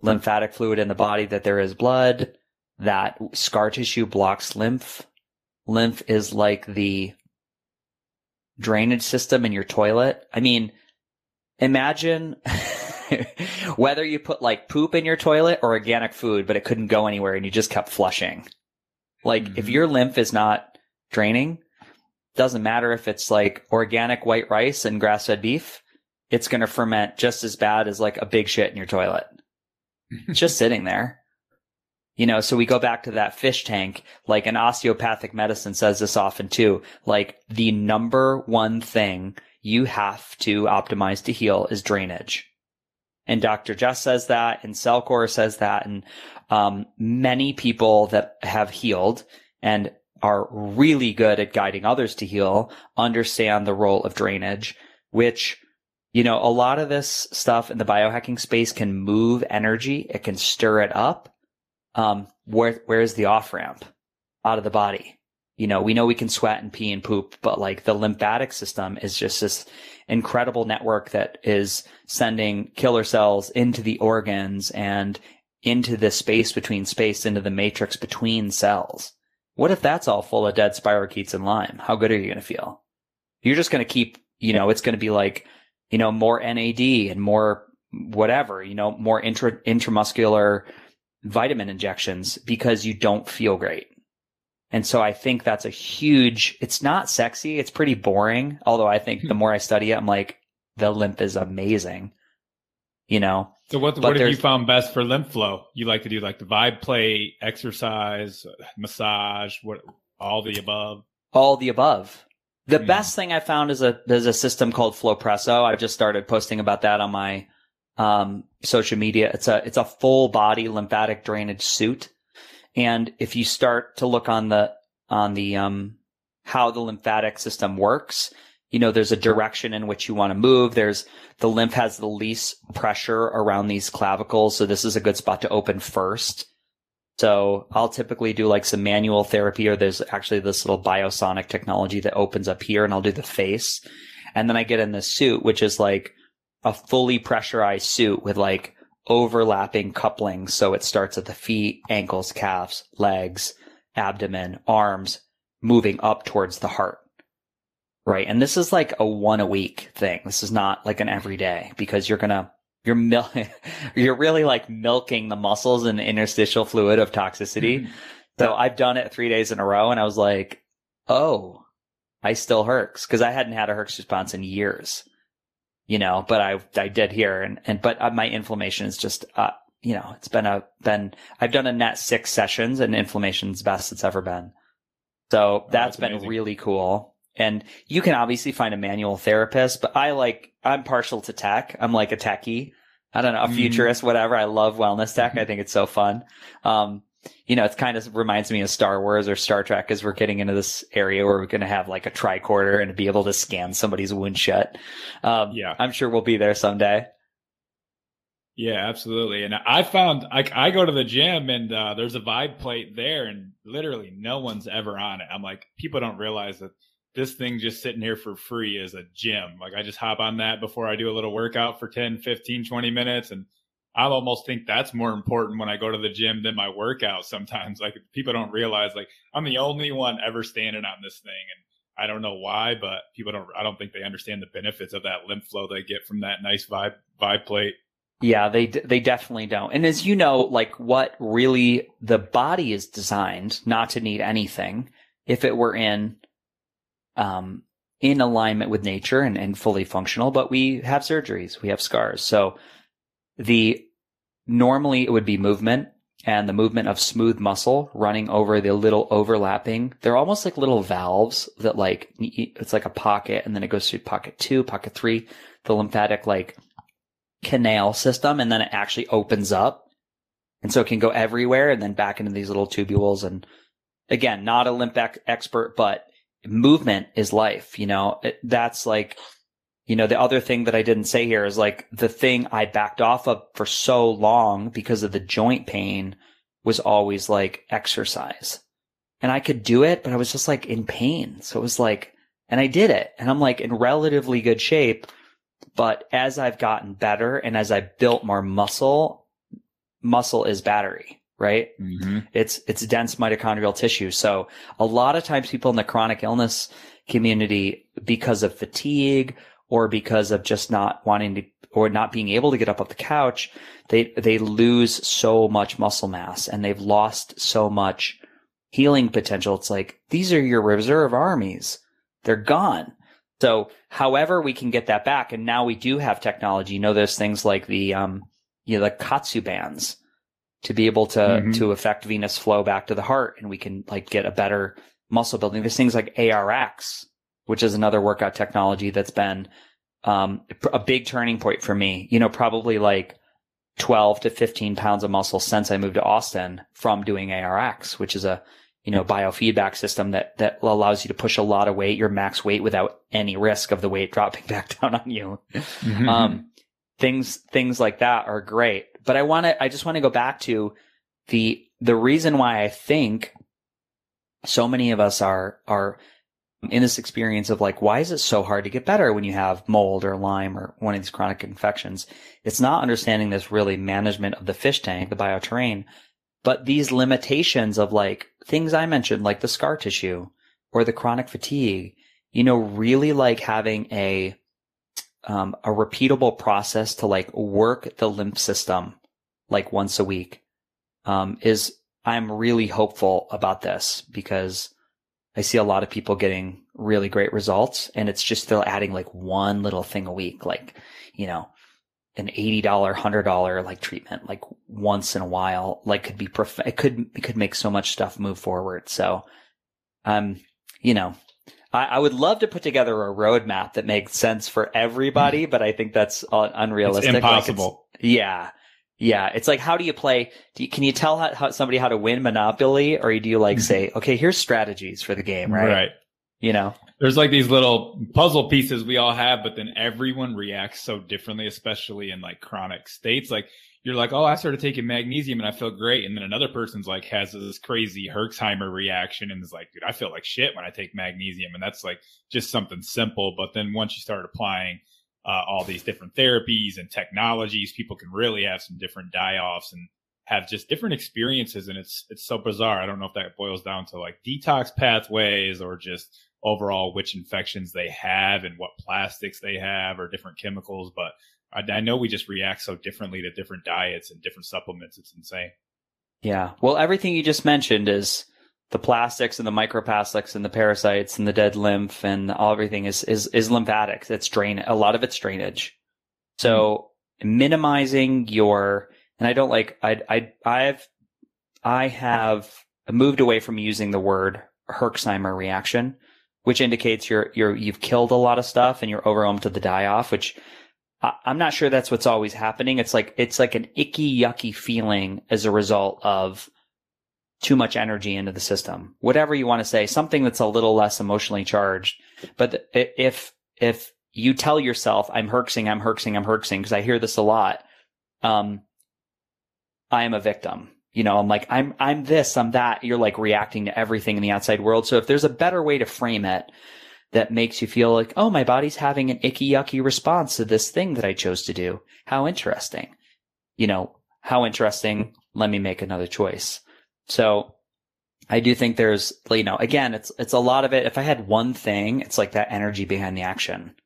lymphatic fluid in the body, that there is blood, that scar tissue blocks lymph. Lymph is like the drainage system in your toilet. I mean, imagine... whether you put like poop in your toilet or organic food, but it couldn't go anywhere and you just kept flushing. Like mm-hmm. if your lymph is not draining, doesn't matter if it's like organic white rice and grass-fed beef, it's going to ferment just as bad as like a big shit in your toilet. It's just sitting there. You know, so we go back to that fish tank, like an osteopathic medicine says this often too, like the number one thing you have to optimize to heal is drainage. And Doctor Jess says that, and CellCore says that, and um, many people that have healed and are really good at guiding others to heal understand the role of drainage, which, you know, a lot of this stuff in the biohacking space can move energy. It can stir it up. Um, where, where's the off-ramp? out of the body. You know, we know we can sweat and pee and poop, but like the lymphatic system is just this incredible network that is sending killer cells into the organs and into the space between space, into the matrix between cells. What if that's all full of dead spirochetes and Lyme? How good are you going to feel? You're just going to keep, you know, it's going to be like, you know, more N A D and more whatever, you know, more intra intramuscular vitamin injections because you don't feel great. And so I think that's a huge, it's not sexy. It's pretty boring. Although I think the more I study it, I'm like, the lymph is amazing, you know? So what, what have you found best for lymph flow? You like to do like the vibe plate, exercise, massage, what, all the above? All the above. The mm. best thing I found is a, there's a system called Flopresso. I've just started posting about that on my um, social media. It's a, it's a full body lymphatic drainage suit. And if you start to look on the, on the, um, how the lymphatic system works, you know, there's a direction in which you want to move. There's the lymph has the least pressure around these clavicles. So this is a good spot to open first. So I'll typically do like some manual therapy, or there's actually this little biosonic technology that opens up here, and I'll do the face. And then I get in the suit, which is like a fully pressurized suit with like overlapping couplings. So it starts at the feet, ankles, calves, legs, abdomen, arms, moving up towards the heart. Right. And this is like a one a week thing. This is not like an everyday, because you're going to, you're mil you're really like milking the muscles and the interstitial fluid of toxicity. Mm-hmm. So I've done it three days in a row, and I was like, oh, I still herx, because I hadn't had a herx response in years. You know, but I, I did here, and, and, but my inflammation is just, uh, you know, it's been a, been, I've done a net six sessions, and inflammation's best it's ever been. So oh, that's, that's been amazing. Really cool. And you can obviously find a manual therapist, but I like, I'm partial to tech. I'm like a techie. I don't know, a mm. futurist, whatever. I love wellness tech. I think it's so fun. Um, you know, it kind of reminds me of Star Wars or Star Trek, as we're getting into this area where we're going to have like a tricorder and be able to scan somebody's wound shut. Um, yeah. I'm sure we'll be there someday. Yeah, absolutely. And I found, like, I go to the gym, and uh, there's a vibe plate there, and literally no one's ever on it. I'm like, people don't realize that this thing just sitting here for free is a gym. Like, I just hop on that before I do a little workout for ten, fifteen, twenty minutes, and I almost think that's more important when I go to the gym than my workout sometimes. Like, people don't realize, like, I'm the only one ever standing on this thing. And I don't know why, but people don't, I don't think they understand the benefits of that lymph flow they get from that nice vibe, vibe plate. Yeah, they, they definitely don't. And as you know, like, what really the body is designed not to need anything if it were in, um, in alignment with nature and, and fully functional, but we have surgeries, we have scars. So the, normally it would be movement, and the movement of smooth muscle running over the little overlapping. They're almost like little valves that, like, it's like a pocket, and then it goes through pocket two, pocket three, the lymphatic like canal system. And then it actually opens up. And so it can go everywhere and then back into these little tubules. And again, not a lymph expert, but movement is life. You know, it, that's like, you know, the other thing that I didn't say here is like the thing I backed off of for so long because of the joint pain was always like exercise. And I could do it, but I was just like in pain. So it was like, and I did it, and I'm like in relatively good shape. But as I've gotten better and as I built more muscle, muscle is battery, right? Mm-hmm. It's, it's dense mitochondrial tissue. So a lot of times people in the chronic illness community, because of fatigue, or because of just not wanting to, or not being able to get up off the couch, they, they lose so much muscle mass, and they've lost so much healing potential. It's like, these are your reserve armies. They're gone. So however we can get that back. And now we do have technology, you know, there's things like the, um, you know, the katsu bands to be able to, mm-hmm. to affect venous flow back to the heart. And we can like get a better muscle building. There's things like A R X, which is another workout technology that's been um, a big turning point for me. You know, probably like twelve to fifteen pounds of muscle since I moved to Austin from doing A R X, which is a, you know, biofeedback system that, that allows you to push a lot of weight, your max weight, without any risk of the weight dropping back down on you. Mm-hmm. Um, things, things like that are great. But I want to, I just want to go back to the, the reason why I think so many of us are, are in this experience of like, why is it so hard to get better when you have mold or Lyme or one of these chronic infections? It's not understanding this really management of the fish tank, the bioterrain, but these limitations of like things I mentioned, like the scar tissue or the chronic fatigue, you know, really like having a, um, a repeatable process to like work the lymph system like once a week, um, is I'm really hopeful about this because I see a lot of people getting really great results, and it's just they're adding like one little thing a week, like, you know, an eighty dollar, one hundred dollar like treatment, like once in a while, like could be, prof- it could, it could make so much stuff move forward. So, um, you know, I, I would love to put together a roadmap that makes sense for everybody, but I think that's un- unrealistic. It's impossible. Like it's, yeah. Yeah. It's like, how do you play? Do you, can you tell how, how somebody how to win Monopoly, or do you like say, okay, here's strategies for the game, right? Right. You know, there's like these little puzzle pieces we all have, but then everyone reacts so differently, especially in like chronic states. Like you're like, oh, I started taking magnesium and I feel great. And then another person's like has this crazy Herxheimer reaction and is like, dude, I feel like shit when I take magnesium. And that's like just something simple. But then once you start applying Uh, all these different therapies and technologies, people can really have some different die-offs and have just different experiences. And it's it's so bizarre. I don't know if that boils down to like detox pathways or just overall which infections they have and what plastics they have or different chemicals. But I, I know we just react so differently to different diets and different supplements. It's insane. Yeah. Well, everything you just mentioned is the plastics and the microplastics and the parasites and the dead lymph and all everything is, is, is lymphatic. It's drain. A lot of it's drainage. So mm-hmm. minimizing your, and I don't like, I, I, I've, I have moved away from using the word Herxheimer reaction, which indicates you're, you're, you've killed a lot of stuff and you're overwhelmed to the die off, which I, I'm not sure that's what's always happening. It's like, it's like an icky, yucky feeling as a result of too much energy into the system, whatever you want to say, something that's a little less emotionally charged. But if, if you tell yourself, I'm herxing, I'm herxing, I'm herxing, because I hear this a lot. Um, I am a victim, you know, I'm like, I'm, I'm this, I'm that. You're like reacting to everything in the outside world. So if there's a better way to frame it that makes you feel like, oh, my body's having an icky, yucky response to this thing that I chose to do. How interesting, you know, how interesting. Let me make another choice. So I do think there's, you know, again, it's, it's a lot of it. If I had one thing, it's like that energy behind the action.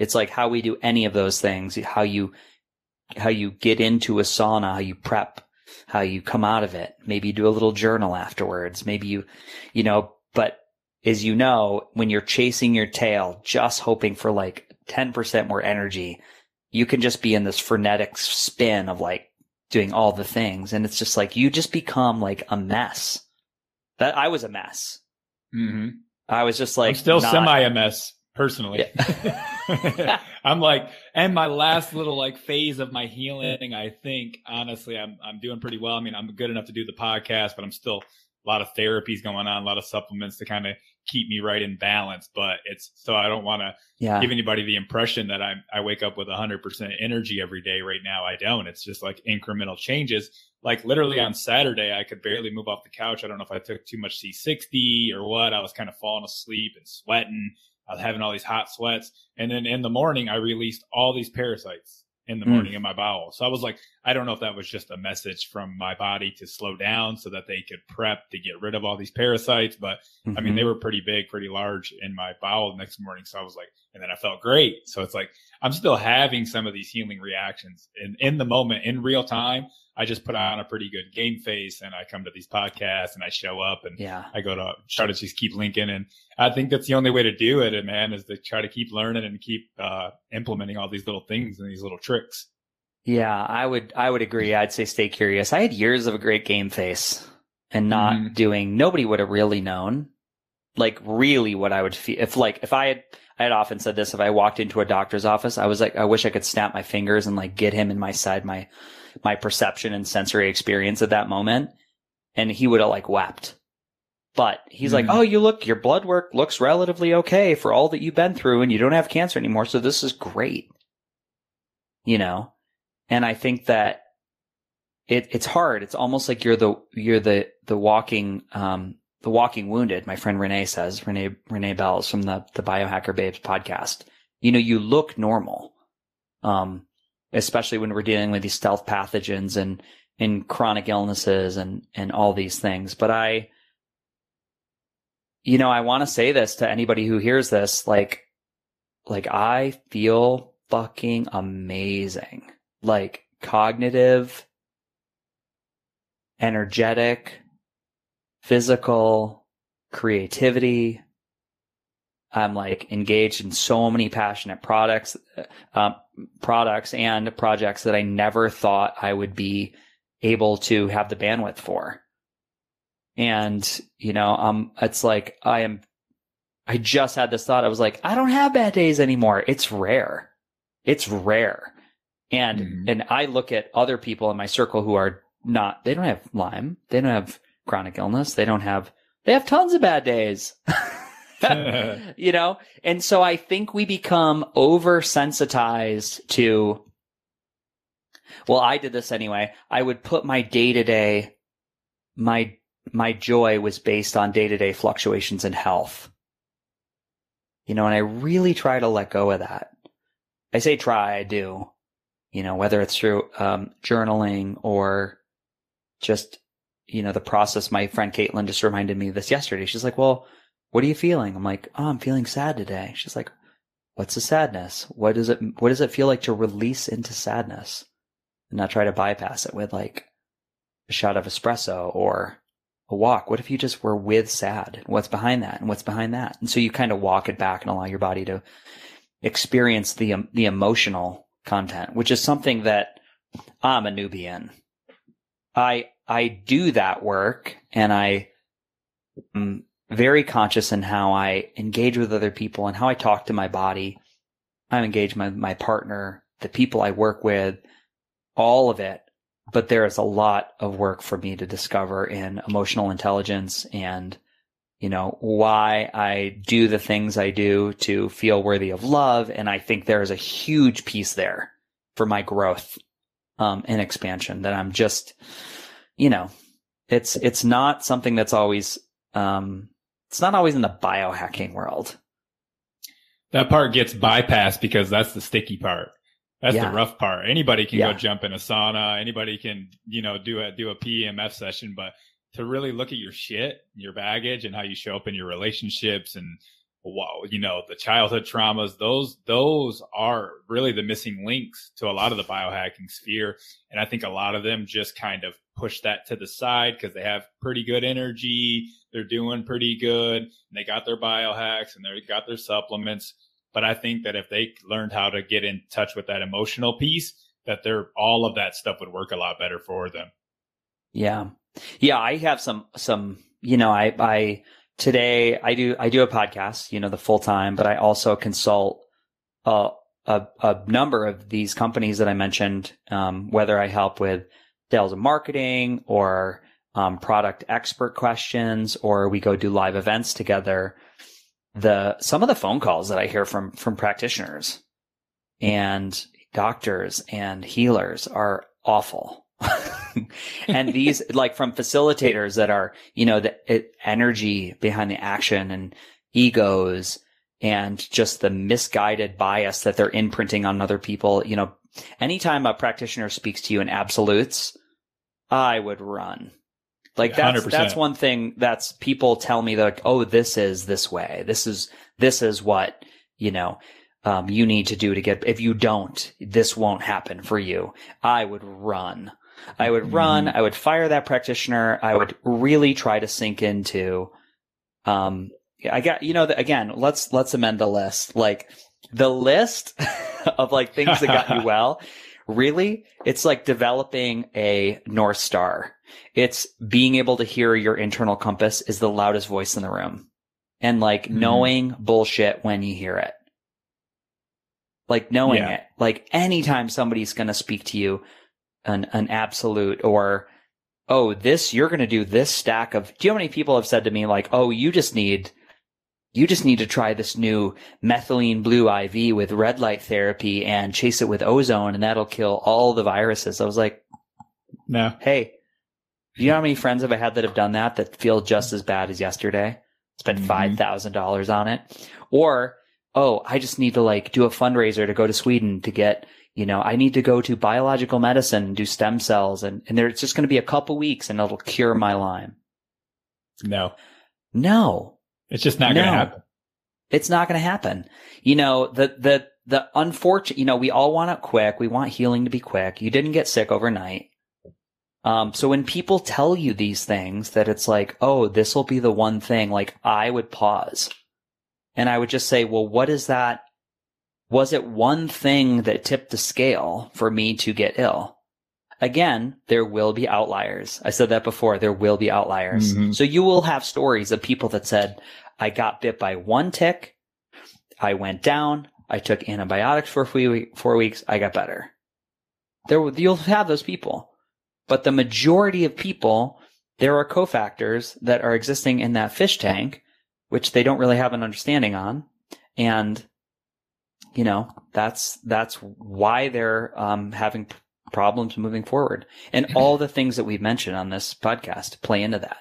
It's like how we do any of those things, how you, how you get into a sauna, how you prep, how you come out of it. Maybe you do a little journal afterwards. Maybe you, you know, but as you know, when you're chasing your tail, just hoping for like ten percent more energy, you can just be in this frenetic spin of like, doing all the things. And it's just like, you just become like a mess. That I was a mess. Mm-hmm. I was just like, I'm still not... semi a mess personally. Yeah. I'm like, and my last little like phase of my healing, I think, honestly, I'm, I'm doing pretty well. I mean, I'm good enough to do the podcast, but I'm still a lot of therapies going on, a lot of supplements to kind of keep me right in balance. But it's, so I don't want to yeah. give anybody the impression that I I wake up with one hundred percent energy every day. Right now, I don't. It's just like incremental changes. Like literally on Saturday, I could barely move off the couch. I don't know if I took too much C sixty or what. I was kind of falling asleep and sweating. I was having all these hot sweats. And then in the morning, I released all these parasites in the morning mm. in my bowel. So I was like, I don't know if that was just a message from my body to slow down so that they could prep to get rid of all these parasites. But mm-hmm. I mean, they were pretty big, pretty large in my bowel the next morning. So I was like, and then I felt great. So it's like, I'm still having some of these healing reactions. And in the moment, in real time, I just put on a pretty good game face and I come to these podcasts and I show up and yeah. I go to try to just keep linking. And I think that's the only way to do it, man, is to try to keep learning and keep uh, implementing all these little things and these little tricks. Yeah, I would, I would agree. I'd say stay curious. I had years of a great game face and not mm-hmm. doing, nobody would have really known like really what I would feel if like, if I had, I had often said this, if I walked into a doctor's office, I was like, I wish I could snap my fingers and like get him in my side, my, my perception and sensory experience at that moment. And he would have like wept, but he's mm-hmm. like, oh, you look, your blood work looks relatively okay for all that you've been through and you don't have cancer anymore. So this is great, you know? And I think that it, it's hard. It's almost like you're the, you're the, the walking, um, The Walking Wounded, my friend Renee says, Renee, Renee Bell is from the, the Biohacker Babes podcast. You know, you look normal, um, especially when we're dealing with these stealth pathogens and, and chronic illnesses and, and all these things. But I, you know, I want to say this to anybody who hears this, like, like I feel fucking amazing, like cognitive, energetic, physical, creativity. I'm like engaged in so many passionate products, uh, products and projects that I never thought I would be able to have the bandwidth for. And, you know, um, it's like, I am, I just had this thought. I was like, I don't have bad days anymore. It's rare. It's rare. And, mm-hmm. and I look at other people in my circle who are not, they don't have Lyme. They don't have chronic illness. They don't have, they have tons of bad days. You know? And so I think we become oversensitized to, well, I did this anyway. I would put my day-to-day, my, my joy was based on day-to-day fluctuations in health. You know, and I really try to let go of that. I say try, I do. You know, whether it's through um, journaling or just, you know, the process. My friend Caitlin just reminded me of this yesterday. She's like, well, what are you feeling? I'm like, oh, I'm feeling sad today. She's like, what's the sadness? What does it, what does it feel like to release into sadness and not try to bypass it with like a shot of espresso or a walk? What if you just were with sad? What's behind that? And what's behind that? And so you kind of walk it back and allow your body to experience the, um, the emotional content, which is something that I'm a newbie in. I, I do that work and I, um, very conscious in how I engage with other people and how I talk to my body. I engage my, my partner, the people I work with, all of it. But there is a lot of work for me to discover in emotional intelligence and, you know, why I do the things I do to feel worthy of love. And I think there is a huge piece there for my growth, um, and expansion that I'm just, you know, it's, it's not something that's always, um, it's not always in the biohacking world. That part gets bypassed because that's the sticky part. That's yeah. the rough part. Anybody can yeah. go jump in a sauna. Anybody can, you know, do a, do a P E M F session, but to really look at your shit, your baggage and how you show up in your relationships and, wow, you know, the childhood traumas, those, those are really the missing links to a lot of the biohacking sphere. And I think a lot of them just kind of push that to the side because they have pretty good energy. They're doing pretty good. And they got their biohacks and they got their supplements. But I think that if they learned how to get in touch with that emotional piece, that they're, all of that stuff would work a lot better for them. Yeah. Yeah. I have some, some, you know, I, I, today I do, I do a podcast, you know, the full time, but I also consult, uh, a, a number of these companies that I mentioned, um, whether I help with sales and marketing or, um, product expert questions, or we go do live events together. The, some of the phone calls that I hear from, from practitioners and doctors and healers are awful. And these like from facilitators that are, you know, the it, energy behind the action and egos and just the misguided bias that they're imprinting on other people. You know, anytime a practitioner speaks to you in absolutes, I would run. Like that's, one hundred percent. That's one thing that's people tell me, they're like, oh, this is this way. This is, this is what, you know, um, you need to do to get, if you don't, this won't happen for you. I would run. I would run. Mm-hmm. I would fire that practitioner. I would really try to sink into, um, I got, you know, the, again, let's, let's amend the list. Like the list of like things that got you well. Really, it's like developing a North Star. It's being able to hear your internal compass is the loudest voice in the room and like mm-hmm. knowing bullshit when you hear it, like knowing yeah. it, like anytime somebody's going to speak to you an, an absolute or, oh, this, you're going to do this stack of, do you know how many people have said to me like, oh, you just need, you just need to try this new methylene blue I V with red light therapy and chase it with ozone and that'll kill all the viruses. I was like, no, hey, Do you know how many friends have I had that have done that that feel just as bad as yesterday? Spent mm-hmm. five thousand dollars on it. Or, oh, I just need to like do a fundraiser to go to Sweden to get, you know, I need to go to biological medicine and do stem cells. And, and there's just going to be a couple weeks and it'll cure my Lyme. No. No. It's just not no. going to happen. It's not going to happen. You know, the, the, the unfortunate, you know, we all want it quick. We want healing to be quick. You didn't get sick overnight. Um, so when people tell you these things that it's like, oh, this will be the one thing, like I would pause and I would just say, well, what is that? Was it one thing that tipped the scale for me to get ill? Again, there will be outliers. I said that before. There will be outliers. Mm-hmm. So you will have stories of people that said, I got bit by one tick. I went down. I took antibiotics for four weeks. I got better. There, you'll have those people. But the majority of people, there are cofactors that are existing in that fish tank, which they don't really have an understanding on. And, you know, that's, that's why they're um, having problems moving forward. And all the things that we've mentioned on this podcast play into that.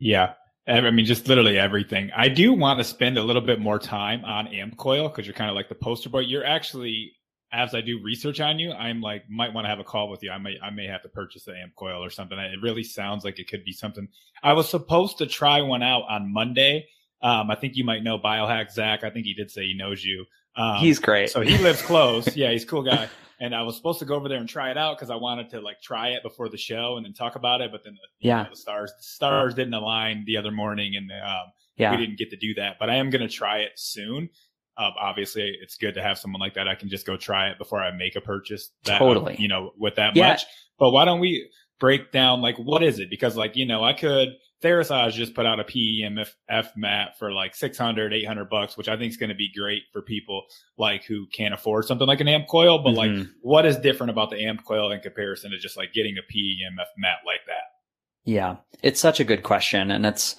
Yeah. I mean, just literally everything. I do want to spend a little bit more time on AmpCoil because you're kind of like the poster boy. You're actually, as I do research on you, I'm like, might want to have a call with you. I may, I may have to purchase the AmpCoil or something. It really sounds like it could be something. I was supposed to try one out on Monday. Um, I think you might know Biohack Zach. I think he did say he knows you. Um, he's great. So he lives close. Yeah, he's a cool guy. And I was supposed to go over there and try it out because I wanted to like try it before the show and then talk about it. But then the, yeah. know, the stars the stars didn't align the other morning, and um, yeah. we didn't get to do that. But I am going to try it soon. Uh, obviously, it's good to have someone like that. I can just go try it before I make a purchase. That, totally. Um, you know, with that yeah. much. But why don't we break down like what is it? Because like, you know, I could Therasage just put out a P E M F mat for like six hundred, eight hundred bucks, which I think is going to be great for people like who can't afford something like an AmpCoil. But mm-hmm. like, what is different about the AmpCoil in comparison to just like getting a P E M F mat like that? Yeah, it's such a good question, and it's,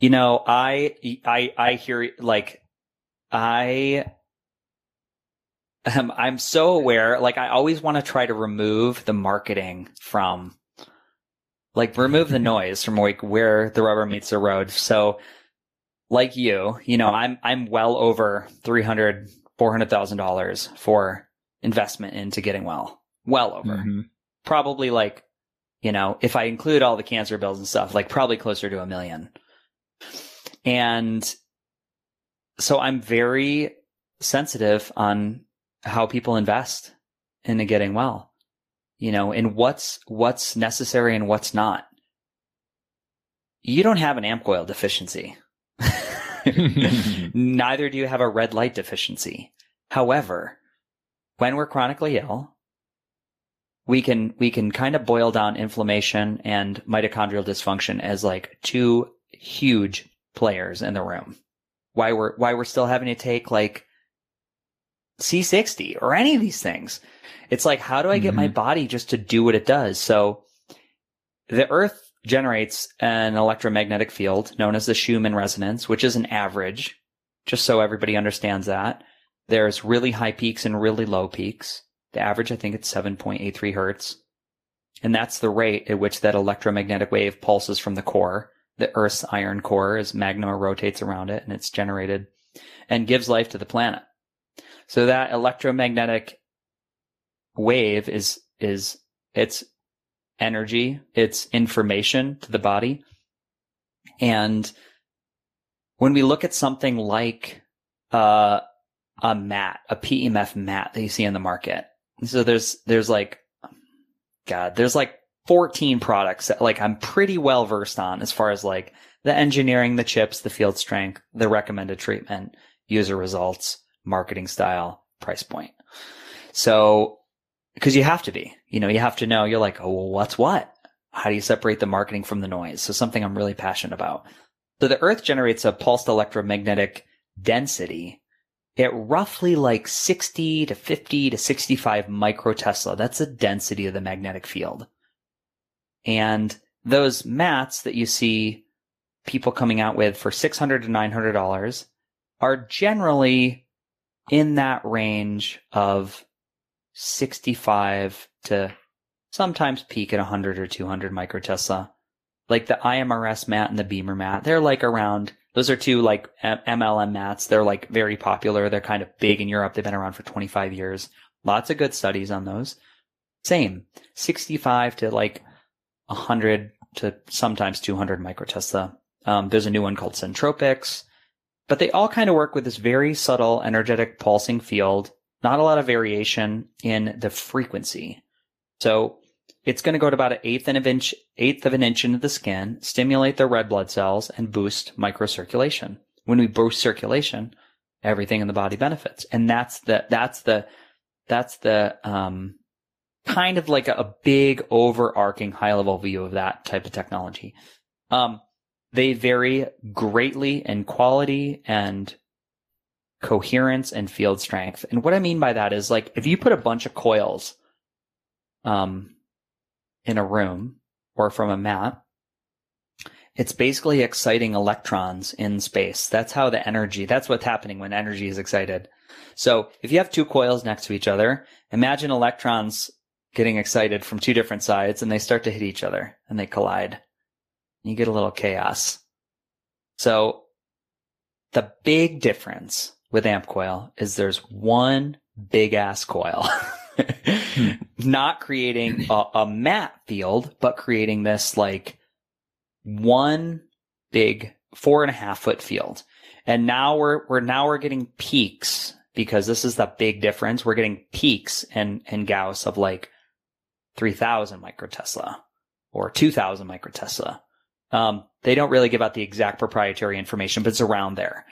you know, I I I hear like I am I'm so aware. Like, I always want to try to remove the marketing from. Like, remove the noise from like where the rubber meets the road. So like you, you know, I'm, I'm well over three hundred thousand, four hundred thousand dollars for investment into getting well, well over mm-hmm. probably like, you know, if I include all the cancer bills and stuff, like probably closer to a million. And so I'm very sensitive on how people invest into getting well. You know, and what's, what's necessary and what's not. You don't have an AmpCoil deficiency. Neither do you have a red light deficiency. However, when we're chronically ill, we can, we can kind of boil down inflammation and mitochondrial dysfunction as like two huge players in the room. Why we're, why we're still having to take like C sixty or any of these things. It's like, how do I get mm-hmm. my body just to do what it does? So the earth generates an electromagnetic field known as the Schumann resonance, which is an average, just so everybody understands that. There's really high peaks and really low peaks. The average, I think it's seven point eight three hertz. And that's the rate at which that electromagnetic wave pulses from the core. The earth's iron core, as magma rotates around it and it's generated and gives life to the planet. So that electromagnetic wave is, is it's energy, it's information to the body. And when we look at something like, uh, a mat, a P E M F mat that you see in the market. So there's, there's like, God, there's like fourteen products that like I'm pretty well versed on as far as like the engineering, the chips, the field strength, the recommended treatment, user results, marketing style, price point. So, because you have to be, you know, you have to know, you're like, oh, well, what's what? How do you separate the marketing from the noise? So something I'm really passionate about. So the earth generates a pulsed electromagnetic density at roughly like sixty to fifty to sixty-five microtesla. That's the density of the magnetic field. And those mats that you see people coming out with for six hundred to nine hundred dollars are generally in that range of sixty-five to sometimes peak at one hundred or two hundred microtesla. Like the I M R S mat and the Beamer mat, they're like around, those are two like M L M mats. They're like very popular. They're kind of big in Europe. They've been around for twenty-five years. Lots of good studies on those. Same, sixty-five to like one hundred to sometimes two hundred microtesla. Um, there's a new one called Centropics, but they all kind of work with this very subtle energetic pulsing field. Not a lot of variation in the frequency. So it's going to go to about an eighth of an inch, eighth of an inch into the skin, stimulate the red blood cells, and boost microcirculation. When we boost circulation, everything in the body benefits, and that's the that's the that's the um, kind of like a, a big overarching high level view of that type of technology. Um, they vary greatly in quality and coherence and field strength. And what I mean by that is, like, if you put a bunch of coils, um. in a room or from a mat, it's basically exciting electrons in space. That's how the energy, that's what's happening when energy is excited. So if you have two coils next to each other, imagine electrons getting excited from two different sides, and they start to hit each other and they collide. You get a little chaos. So the big difference with AmpCoil is there's one big ass coil. Not creating a, a mat field, but creating this like one big four and a half foot field. And now we're, we're, now we're getting peaks, because this is the big difference. We're getting peaks and, and Gauss of like three thousand microtesla or two thousand microtesla. Um, they don't really give out the exact proprietary information, but it's around there.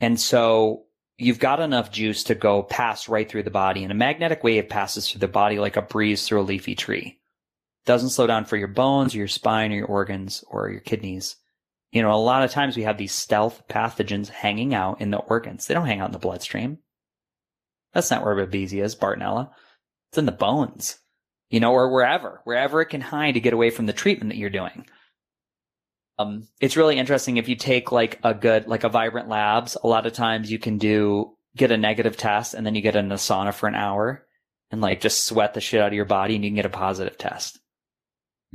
And so you've got enough juice to go pass right through the body. And a magnetic wave passes through the body like a breeze through a leafy tree. Doesn't slow down for your bones or your spine or your organs or your kidneys. You know, a lot of times we have these stealth pathogens hanging out in the organs. They don't hang out in the bloodstream. That's not where Babesia is, Bartonella. It's in the bones, you know, or wherever, wherever it can hide to get away from the treatment that you're doing. Um, it's really interesting. If you take like a good, like a Vibrant Labs, a lot of times you can do, get a negative test, and then you get in the sauna for an hour and like just sweat the shit out of your body, and you can get a positive test.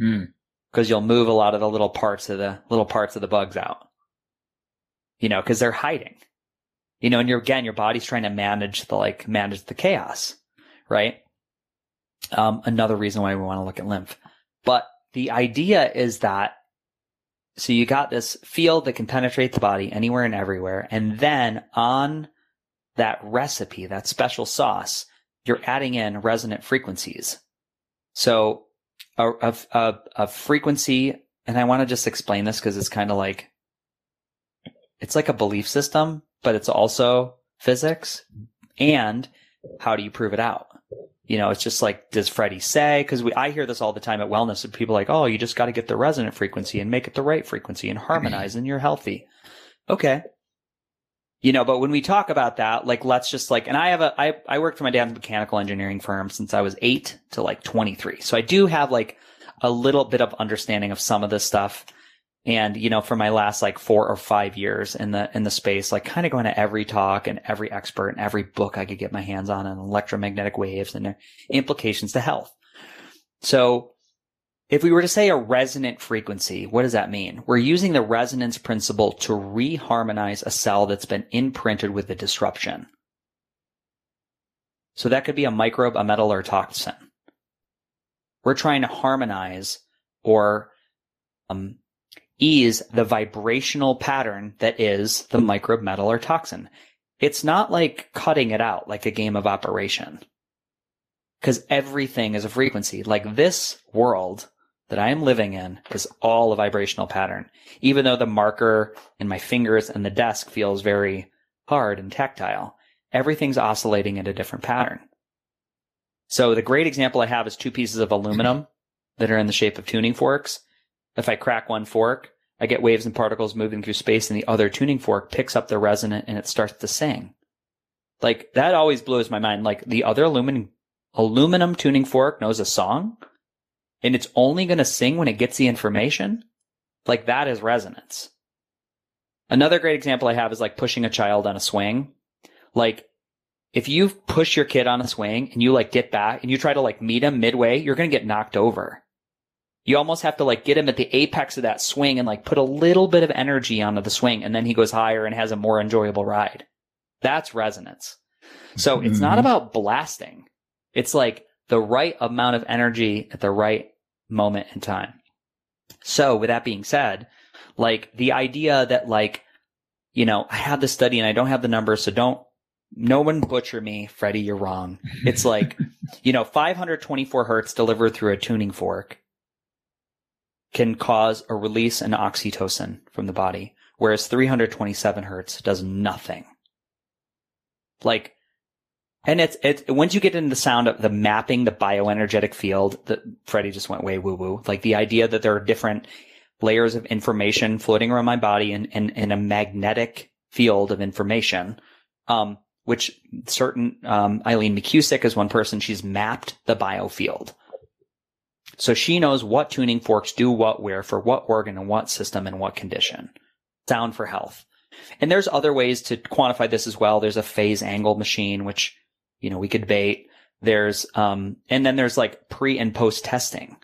Mm. Cause you'll move a lot of the little parts of the little parts of the bugs out, you know, cause they're hiding, you know, and you're, again, your body's trying to manage the, like manage the chaos, right? Um, another reason why we want to look at lymph, but the idea is that, so you got this field that can penetrate the body anywhere and everywhere. And then on that recipe, that special sauce, you're adding in resonant frequencies. So a, a, a, a frequency, and I want to just explain this because it's kind of like, it's like a belief system, but it's also physics. And how do you prove it out? You know, it's just like, does Freddie say? Because we, I hear this all the time at wellness, and people are like, oh, you just got to get the resonant frequency and make it the right frequency and harmonize, and you're healthy. Okay. You know, but when we talk about that, like, let's just like, and I have a, I, I worked for my dad's mechanical engineering firm since I was eight to like twenty-three. So I do have like a little bit of understanding of some of this stuff. And, you know, for my last like four or five years in the, in the space, like kind of going to every talk and every expert and every book I could get my hands on, and electromagnetic waves and their implications to health. So if we were to say a resonant frequency, what does that mean? We're using the resonance principle to reharmonize a cell that's been imprinted with the disruption. So that could be a microbe, a metal, or a toxin. We're trying to harmonize or, um, ease the vibrational pattern that is the microbe, metal, or toxin. It's not like cutting it out like a game of operation, because everything is a frequency. Like this world that I am living in is all a vibrational pattern, even though the marker and my fingers and the desk feels very hard and tactile. Everything's oscillating at a different pattern. So the great example I have is two pieces of aluminum that are in the shape of tuning forks. If I crack one fork, I get waves and particles moving through space, and the other tuning fork picks up the resonant and it starts to sing. Like that always blows my mind. Like the other aluminum, aluminum tuning fork knows a song, and it's only going to sing when it gets the information. Like that is resonance. Another great example I have is like pushing a child on a swing. Like if you push your kid on a swing and you like get back and you try to like meet him midway, you're going to get knocked over. You almost have to like get him at the apex of that swing and like put a little bit of energy onto the swing. And then he goes higher and has a more enjoyable ride. That's resonance. So mm-hmm. It's not about blasting. It's like the right amount of energy at the right moment in time. So with that being said, like the idea that like, you know, I had this study and I don't have the numbers, so don't, no one butcher me, Freddie, you're wrong. It's like, you know, five hundred twenty-four hertz delivered through a tuning fork can cause a release in oxytocin from the body, whereas three hundred twenty-seven hertz does nothing. Like, and it's, it's, once you get into the sound of the mapping, the bioenergetic field, that Freddie just went way woo woo. Like the idea that there are different layers of information floating around my body and, and, and a magnetic field of information, um, which certain, um, Eileen McCusick is one person. She's mapped the biofield. So she knows what tuning forks do what, where, for what organ and what system and what condition. Sound for health. And there's other ways to quantify this as well. There's a phase angle machine, which, you know, we could debate. There's, um, and then there's like pre and post testing.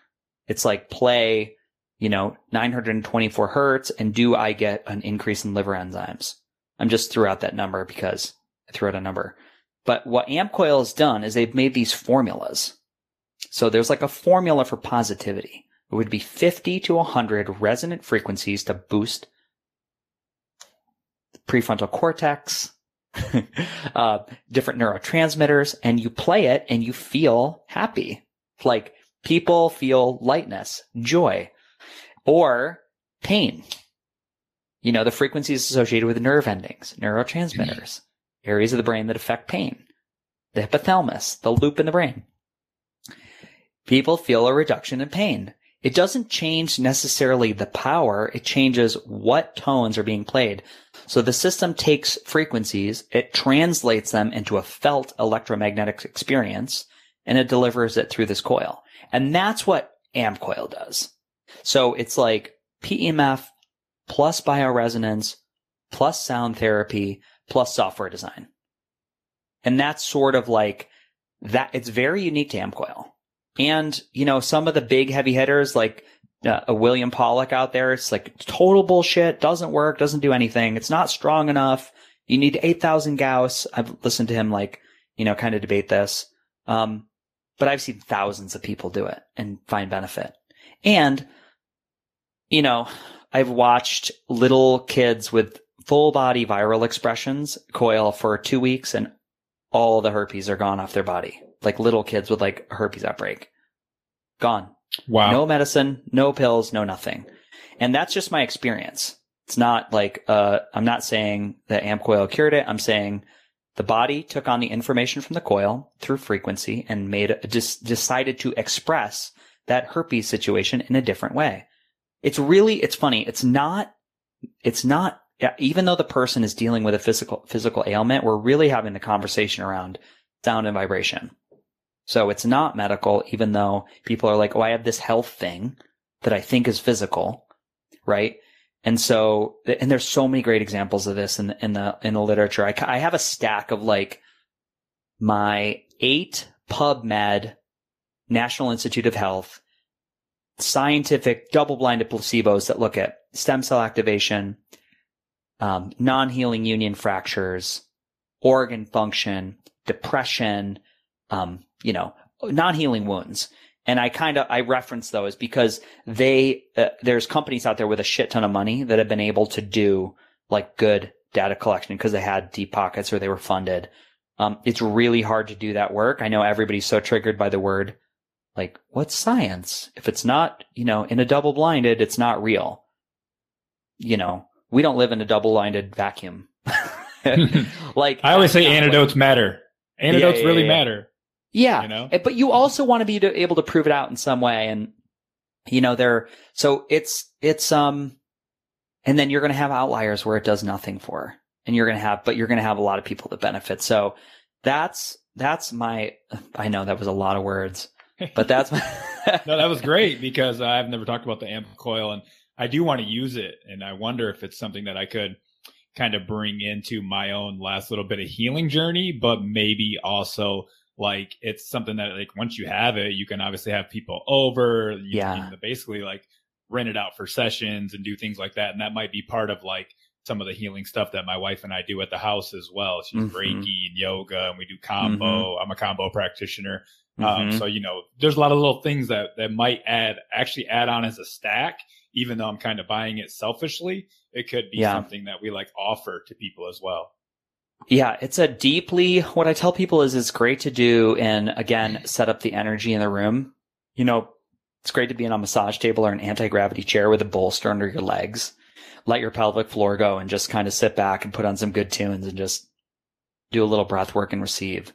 It's like play, you know, nine hundred twenty-four hertz. And do I get an increase in liver enzymes? I'm just threw out that number because I threw out a number. But what AmpCoil has done is they've made these formulas. So there's like a formula for positivity. It would be fifty to one hundred resonant frequencies to boost prefrontal cortex, uh, different neurotransmitters, and you play it and you feel happy. Like people feel lightness, joy, or pain. You know, the frequencies associated with nerve endings, neurotransmitters, areas of the brain that affect pain, the hypothalamus, the loop in the brain. People feel a reduction in pain. It doesn't change necessarily the power. It changes what tones are being played. So the system takes frequencies, it translates them into a felt electromagnetic experience, and it delivers it through this coil. And that's what AmpCoil does. So it's like P E M F plus bioresonance plus sound therapy plus software design. And that's sort of like that. It's very unique to AmpCoil. And, you know, some of the big heavy hitters like uh, a William Pollock out there, it's like total bullshit, doesn't work, doesn't do anything. It's not strong enough. You need eight thousand Gauss. I've listened to him like, you know, kind of debate this. Um, but I've seen thousands of people do it and find benefit. And, you know, I've watched little kids with full body viral expressions coil for two weeks and all the herpes are gone off their body. Like little kids with like a herpes outbreak. Gone. Wow. No medicine, no pills, no nothing. And that's just my experience. It's not like, uh, I'm not saying that AmpCoil cured it. I'm saying the body took on the information from the coil through frequency and made a, just decided to express that herpes situation in a different way. It's really, it's funny. It's not, it's not, even though the person is dealing with a physical, physical ailment, we're really having the conversation around sound and vibration. So it's not medical, even though people are like, oh, I have this health thing that I think is physical, right? And so, and there's so many great examples of this in the, in the, in the literature. I, I have a stack of like my eight PubMed, National Institute of Health, scientific double-blinded placebos that look at stem cell activation, um, non-healing union fractures, organ function, depression, um, you know, non-healing wounds. And I kind of, I reference those because they, uh, there's companies out there with a shit ton of money that have been able to do like good data collection because they had deep pockets or they were funded. Um, it's really hard to do that work. I know everybody's so triggered by the word, like, what's science? If it's not, you know, in a double blinded, it's not real. You know, we don't live in a double blinded vacuum. Like, I always say antidotes like, matter. Antidotes yeah, yeah, really yeah. matter. Yeah. You know? But you also want to be able to prove it out in some way. And, you know, they're, so it's, it's, um, and then you're going to have outliers where it does nothing for, and you're going to have, but you're going to have a lot of people that benefit. So that's, that's my, I know that was a lot of words, but that's my. No, that was great because I've never talked about the AmpCoil and I do want to use it. And I wonder if it's something that I could kind of bring into my own last little bit of healing journey, but maybe also like it's something that like once you have it, you can obviously have people over, you yeah. can basically like rent it out for sessions and do things like that. And that might be part of like some of the healing stuff that my wife and I do at the house as well. She's mm-hmm. Reiki and yoga, and we do combo. Mm-hmm. I'm a combo practitioner. Mm-hmm. Um, so, you know, there's a lot of little things that, that might add, actually add on as a stack, even though I'm kind of buying it selfishly. It could be yeah. something that we like offer to people as well. Yeah, it's a deeply, what I tell people is it's great to do and again, set up the energy in the room. You know, it's great to be in a massage table or an anti-gravity chair with a bolster under your legs. Let your pelvic floor go and just kind of sit back and put on some good tunes and just do a little breath work and receive.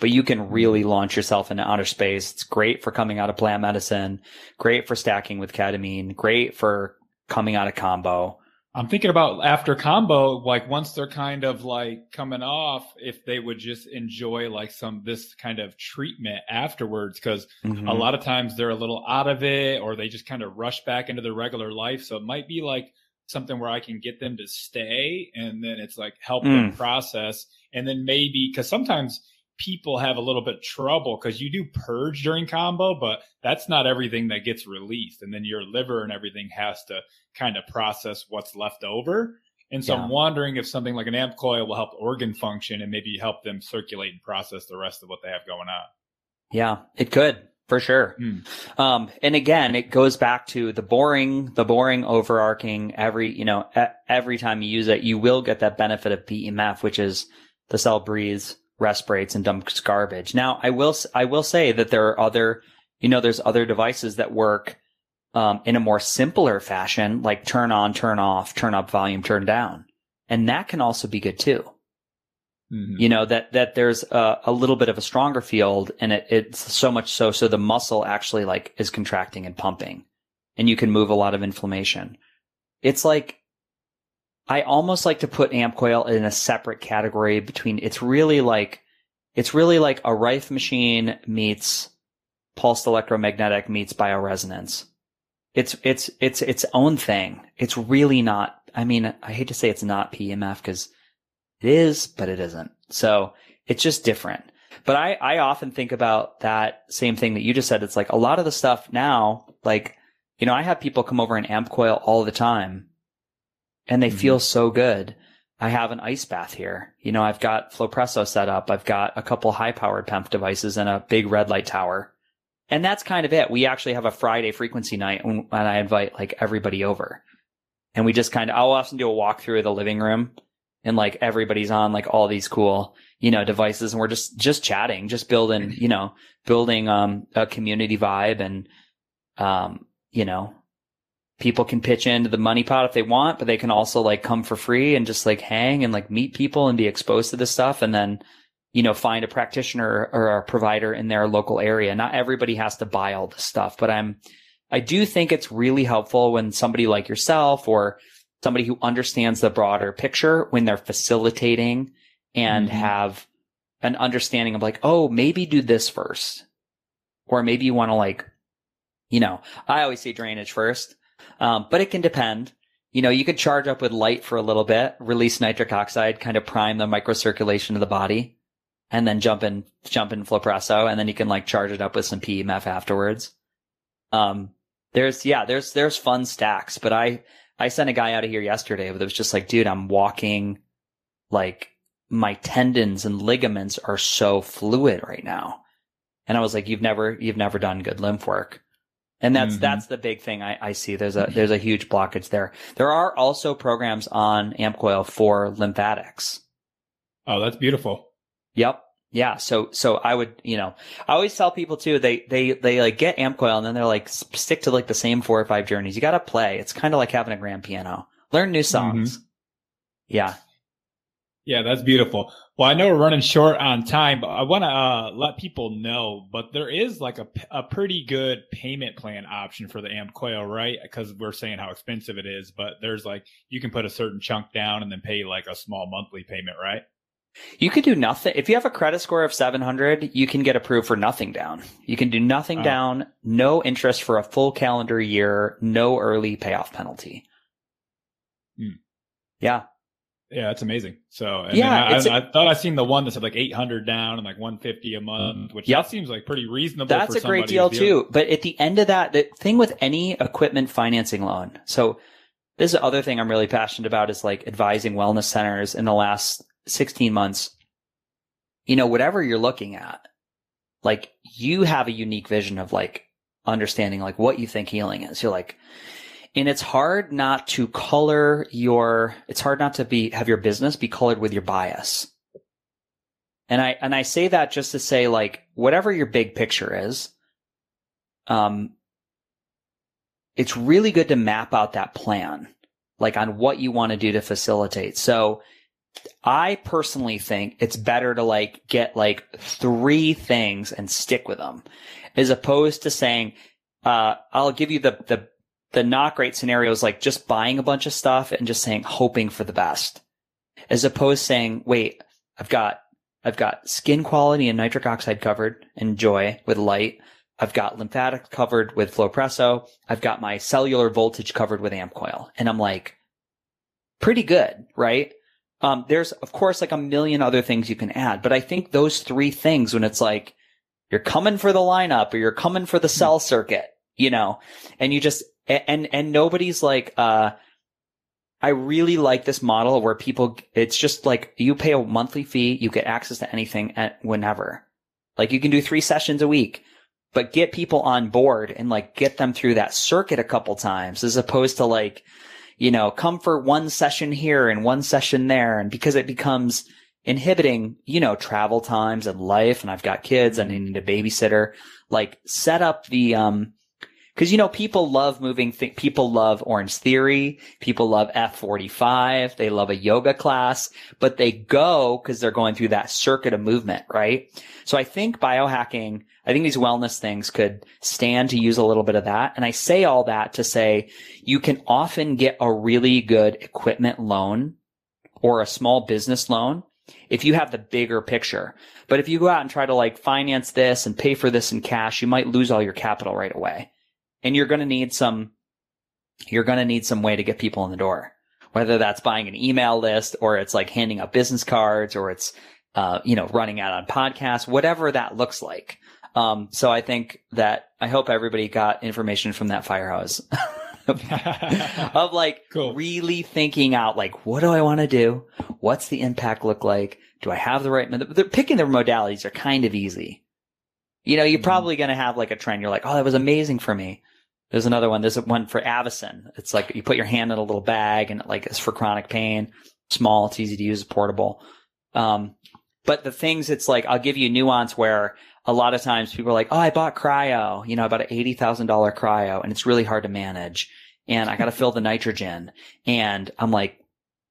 But you can really launch yourself into outer space. It's great for coming out of plant medicine, great for stacking with ketamine, great for coming out of combo. I'm thinking about after combo, like once they're kind of like coming off, if they would just enjoy like some, this kind of treatment afterwards, because mm-hmm. a lot of times they're a little out of it or they just kind of rush back into their regular life. So it might be like something where I can get them to stay and then it's like help mm. them process. And then maybe, because sometimes people have a little bit of trouble because you do purge during combo, but that's not everything that gets released. And then your liver and everything has to kind of process what's left over. And so yeah. I'm wondering if something like an amp coil will help organ function and maybe help them circulate and process the rest of what they have going on. Yeah, it could for sure. Mm. Um, and again, it goes back to the boring, the boring overarching every, you know, every time you use it, you will get that benefit of P E M F, which is the cell breathes, respirates, and dumps garbage. Now, I will I will say that there are other, you know, there's other devices that work um, in a more simpler fashion, like turn on, turn off, turn up volume, turn down, and that can also be good too. Mm-hmm. You know that that there's a, a little bit of a stronger field, and it, it's so much so so the muscle actually like is contracting and pumping, and you can move a lot of inflammation. It's like, I almost like to put AmpCoil in a separate category between, it's really like, it's really like a Rife machine meets pulsed electromagnetic meets bioresonance. It's, it's, it's its own thing. It's really not, I mean, I hate to say it's not P E M F because it is, but it isn't. So it's just different. But I, I often think about that same thing that you just said. It's like a lot of the stuff now, like, you know, I have people come over in AmpCoil all the time. And they mm-hmm. feel so good. I have an ice bath here. You know, I've got Flopresso set up. I've got a couple high-powered P E M F devices and a big red light tower. And that's kind of it. We actually have a Friday frequency night when I invite like everybody over. And we just kind of, I'll often do a walkthrough of the living room and like everybody's on like all these cool, you know, devices. And we're just, just chatting, just building, you know, building, um, a community vibe and, um, you know, people can pitch into the money pot if they want, but they can also like come for free and just like hang and like meet people and be exposed to this stuff. And then, you know, find a practitioner or a provider in their local area. Not everybody has to buy all this stuff, but I'm, I do think it's really helpful when somebody like yourself or somebody who understands the broader picture, when they're facilitating and mm-hmm. have an understanding of like, oh, maybe do this first, or maybe you want to like, you know, I always say drainage first. Um, but it can depend, you know, you could charge up with light for a little bit, release nitric oxide, kind of prime the microcirculation of the body, and then jump in, jump in Flopresso. And then you can like charge it up with some P E M F afterwards. Um, there's, yeah, there's, there's fun stacks, but I, I sent a guy out of here yesterday that was just like, dude, I'm walking, like my tendons and ligaments are so fluid right now. And I was like, you've never, you've never done good lymph work. And that's, mm-hmm. that's the big thing I, I see. There's a, there's a huge blockage there. There are also programs on AmpCoil for lymphatics. Oh, that's beautiful. Yep. Yeah. So, so I would, you know, I always tell people too, they, they, they like get AmpCoil and then they're like, stick to like the same four or five journeys. You got to play. It's kind of like having a grand piano, learn new songs. Mm-hmm. Yeah. Yeah. That's beautiful. Well, I know we're running short on time, but I want to uh, let people know, but there is like a, a pretty good payment plan option for the AmpCoil, right? Because we're saying how expensive it is, but there's like, you can put a certain chunk down and then pay like a small monthly payment, right? You could do nothing. If you have a credit score of seven hundred, you can get approved for nothing down. You can do nothing oh. down, no interest for a full calendar year, no early payoff penalty. Hmm. Yeah. Yeah, that's amazing. So and yeah, I, I, a, I thought I seen the one that said like eight hundred down and like one fifty a month, which yep. that seems like pretty reasonable. That's for a great deal too. But at the end of that, the thing with any equipment financing loan. So this is the other thing I'm really passionate about is like advising wellness centers in the last sixteen months. You know, whatever you're looking at, like you have a unique vision of like understanding like what you think healing is. You're like, and it's hard not to color your, it's hard not to be, have your business be colored with your bias. And I, and I say that just to say like, whatever your big picture is, um, it's really good to map out that plan, like on what you want to do to facilitate. So I personally think it's better to like get like three things and stick with them as opposed to saying, uh, I'll give you the, the, the not great scenario is like just buying a bunch of stuff and just saying, hoping for the best, as opposed to saying, wait, I've got, I've got skin quality and nitric oxide covered in Joy with Light. I've got lymphatic covered with Flopresso. I've got my cellular voltage covered with AmpCoil. And I'm like, pretty good, right? Um, there's of course like a million other things you can add, but I think those three things, when it's like, you're coming for the lineup or you're coming for the cell circuit, you know, and you just, And, and nobody's like, uh, I really like this model where people, it's just like you pay a monthly fee, you get access to anything at whenever. Like you can do three sessions a week, but get people on board and like get them through that circuit a couple times, as opposed to like, you know, come for one session here and one session there. And because it becomes inhibiting, you know, travel times and life. And I've got kids and I need a babysitter, like set up the, um, Because, you know, people love moving th- – people love Orange Theory. People love F forty-five. They love a yoga class. But they go because they're going through that circuit of movement, right? So I think biohacking – I think these wellness things could stand to use a little bit of that. And I say all that to say you can often get a really good equipment loan or a small business loan if you have the bigger picture. But if you go out and try to like finance this and pay for this in cash, you might lose all your capital right away. And you're going to need some, you're going to need some way to get people in the door, whether that's buying an email list or it's like handing out business cards or it's, uh, you know, running out on podcasts, whatever that looks like. Um, so I think that I hope everybody got information from that firehouse of like cool. really thinking out, like, what do I want to do? What's the impact look like? Do I have the right, they're picking their modalities are kind of easy. You know, you're probably going to have like a trend. You're like, oh, that was amazing for me. There's another one. There's one for Avicen. It's like you put your hand in a little bag and it like it's for chronic pain. Small, it's easy to use, portable. Um, but the things, it's like, I'll give you nuance where a lot of times people are like, oh, I bought cryo, you know, I bought an eighty thousand dollars cryo and it's really hard to manage. And I got to fill the nitrogen. And I'm like,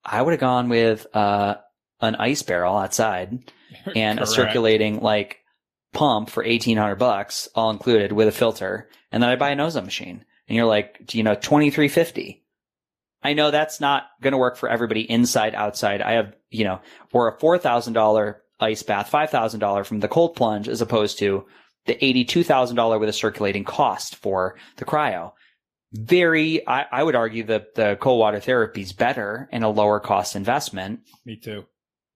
I would have gone with, uh, an ice barrel outside and a circulating like pump for eighteen hundred bucks, all included with a filter. And then I buy an ozone machine and you're like, you know, twenty-three fifty. I know that's not going to work for everybody inside, outside. I have, you know, or a four thousand dollars ice bath, five thousand dollars from the cold plunge, as opposed to the eighty-two thousand dollars with a circulating cost for the cryo. Very, I, I would argue that the cold water therapy is better and a lower cost investment. Me too.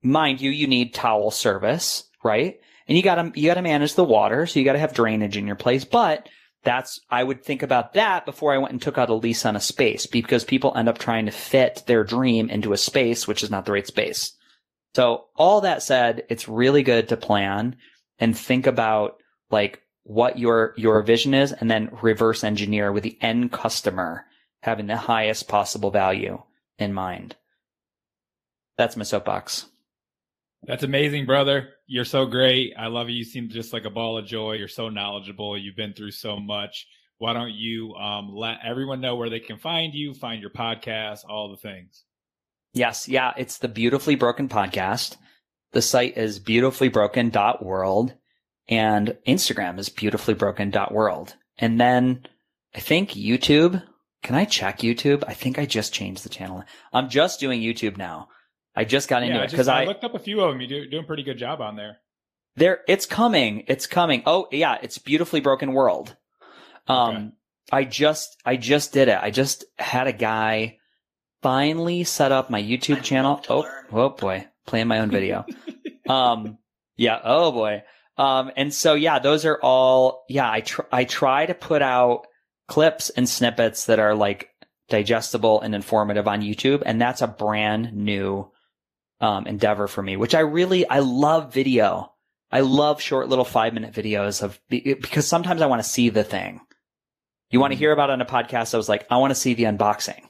Mind you, you need towel service, right? And you gotta, you gotta manage the water. So you gotta have drainage in your place. But that's, I would think about that before I went and took out a lease on a space, because people end up trying to fit their dream into a space, which is not the right space. So all that said, it's really good to plan and think about like what your, your vision is, and then reverse engineer with the end customer having the highest possible value in mind. That's my soapbox. That's amazing, brother. You're so great. I love you. You seem just like a ball of joy. You're so knowledgeable. You've been through so much. Why don't you um, let everyone know where they can find you, find your podcast, all the things? Yes. Yeah. It's the Beautifully Broken podcast. The site is beautifully broken dot world, and Instagram is beautifully broken dot world. And then I think YouTube. Can I check YouTube? I think I just changed the channel. I'm just doing YouTube now. I just got into yeah, it because I, I looked up a few of them. You're doing a pretty good job on there. There, it's coming. It's coming. Oh yeah, it's Beautifully Broken World. Um, okay. I just, I just did it. I just had a guy finally set up my YouTube channel. Oh, learn. oh boy. Playing my own video. um, yeah. Oh boy. Um, and so, yeah, those are all, yeah, I tr- I try to put out clips and snippets that are like digestible and informative on YouTube. And that's a brand new, um, endeavor for me, which I really, I love video. I love short little five minute videos of, because sometimes I want to see the thing. You want to hear about it on a podcast. I was like, I want to see the unboxing.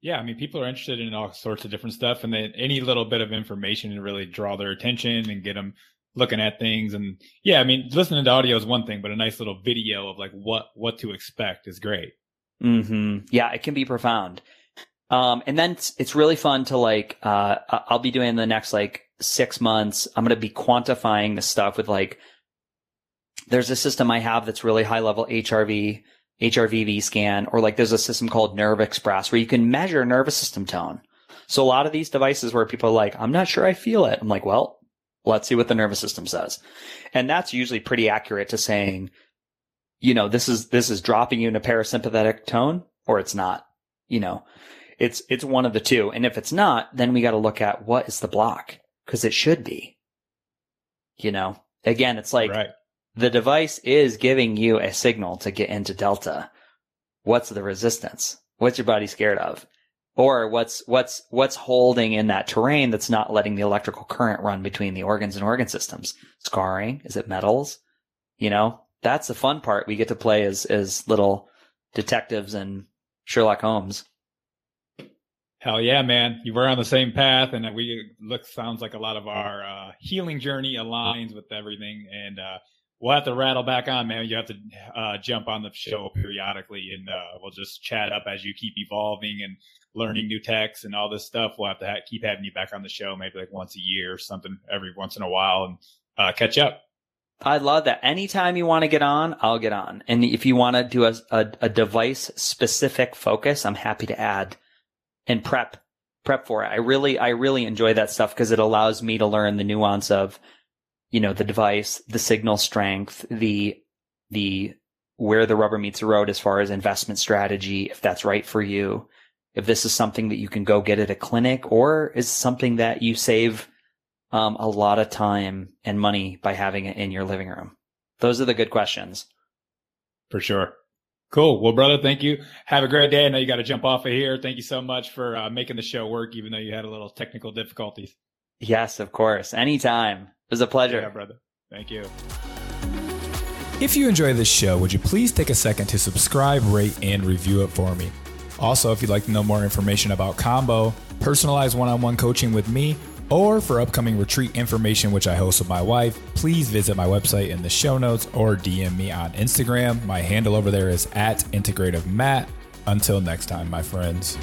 Yeah. I mean, people are interested in all sorts of different stuff, and then any little bit of information to really draw their attention and get them looking at things. And yeah, I mean, listening to audio is one thing, but a nice little video of like what, what to expect is great. Mm-hmm. Yeah. It can be profound. Um, and then it's, it's really fun to like, uh, I'll be doing the next like six months. I'm going to be quantifying this stuff with like, there's a system I have that's really high level H R V, H R V V scan, or like there's a system called Nerve Express where you can measure nervous system tone. So a lot of these devices where people are like, I'm not sure I feel it. I'm like, well, let's see what the nervous system says. And that's usually pretty accurate to saying, you know, this is, this is dropping you in a parasympathetic tone or it's not, you know, it's, it's one of the two. And if it's not, then we got to look at what is the block, because it should be, you know, again, it's like, right. The device is giving you a signal to get into delta. What's the resistance? What's your body scared of? Or what's, what's, what's holding in that terrain that's not letting the electrical current run between the organs and organ systems? Scarring? Is it metals? You know, that's the fun part we get to play as, as little detectives and Sherlock Holmes. Hell yeah, man. You were on the same path, and we look, sounds like a lot of our uh, healing journey aligns with everything. And, uh, we'll have to rattle back on, man. You have to uh, jump on the show periodically, and uh, we'll just chat up as you keep evolving and learning new techs and all this stuff. We'll have to ha- keep having you back on the show, maybe like once a year or something, every once in a while, and uh, catch up. I love that. Anytime you want to get on, I'll get on. And if you want to do a, a, a device-specific focus, I'm happy to add and prep prep for it. I really, I really enjoy that stuff because it allows me to learn the nuance of, you know, the device, the signal strength, the, the, where the rubber meets the road as far as investment strategy, if that's right for you, if this is something that you can go get at a clinic, or is something that you save um, a lot of time and money by having it in your living room. Those are the good questions. For sure. Cool. Well, brother, thank you. Have a great day. I know you got to jump off of here. Thank you so much for uh, making the show work, even though you had a little technical difficulties. Yes, of course. Anytime. It was a pleasure. Yeah, brother. Thank you. If you enjoy this show, would you please take a second to subscribe, rate, and review it for me? Also, if you'd like to know more information about Combo, personalized one-on-one coaching with me, or for upcoming retreat information, which I host with my wife, please visit my website in the show notes or D M me on Instagram. My handle over there is at Integrative Matt. Until next time, my friends.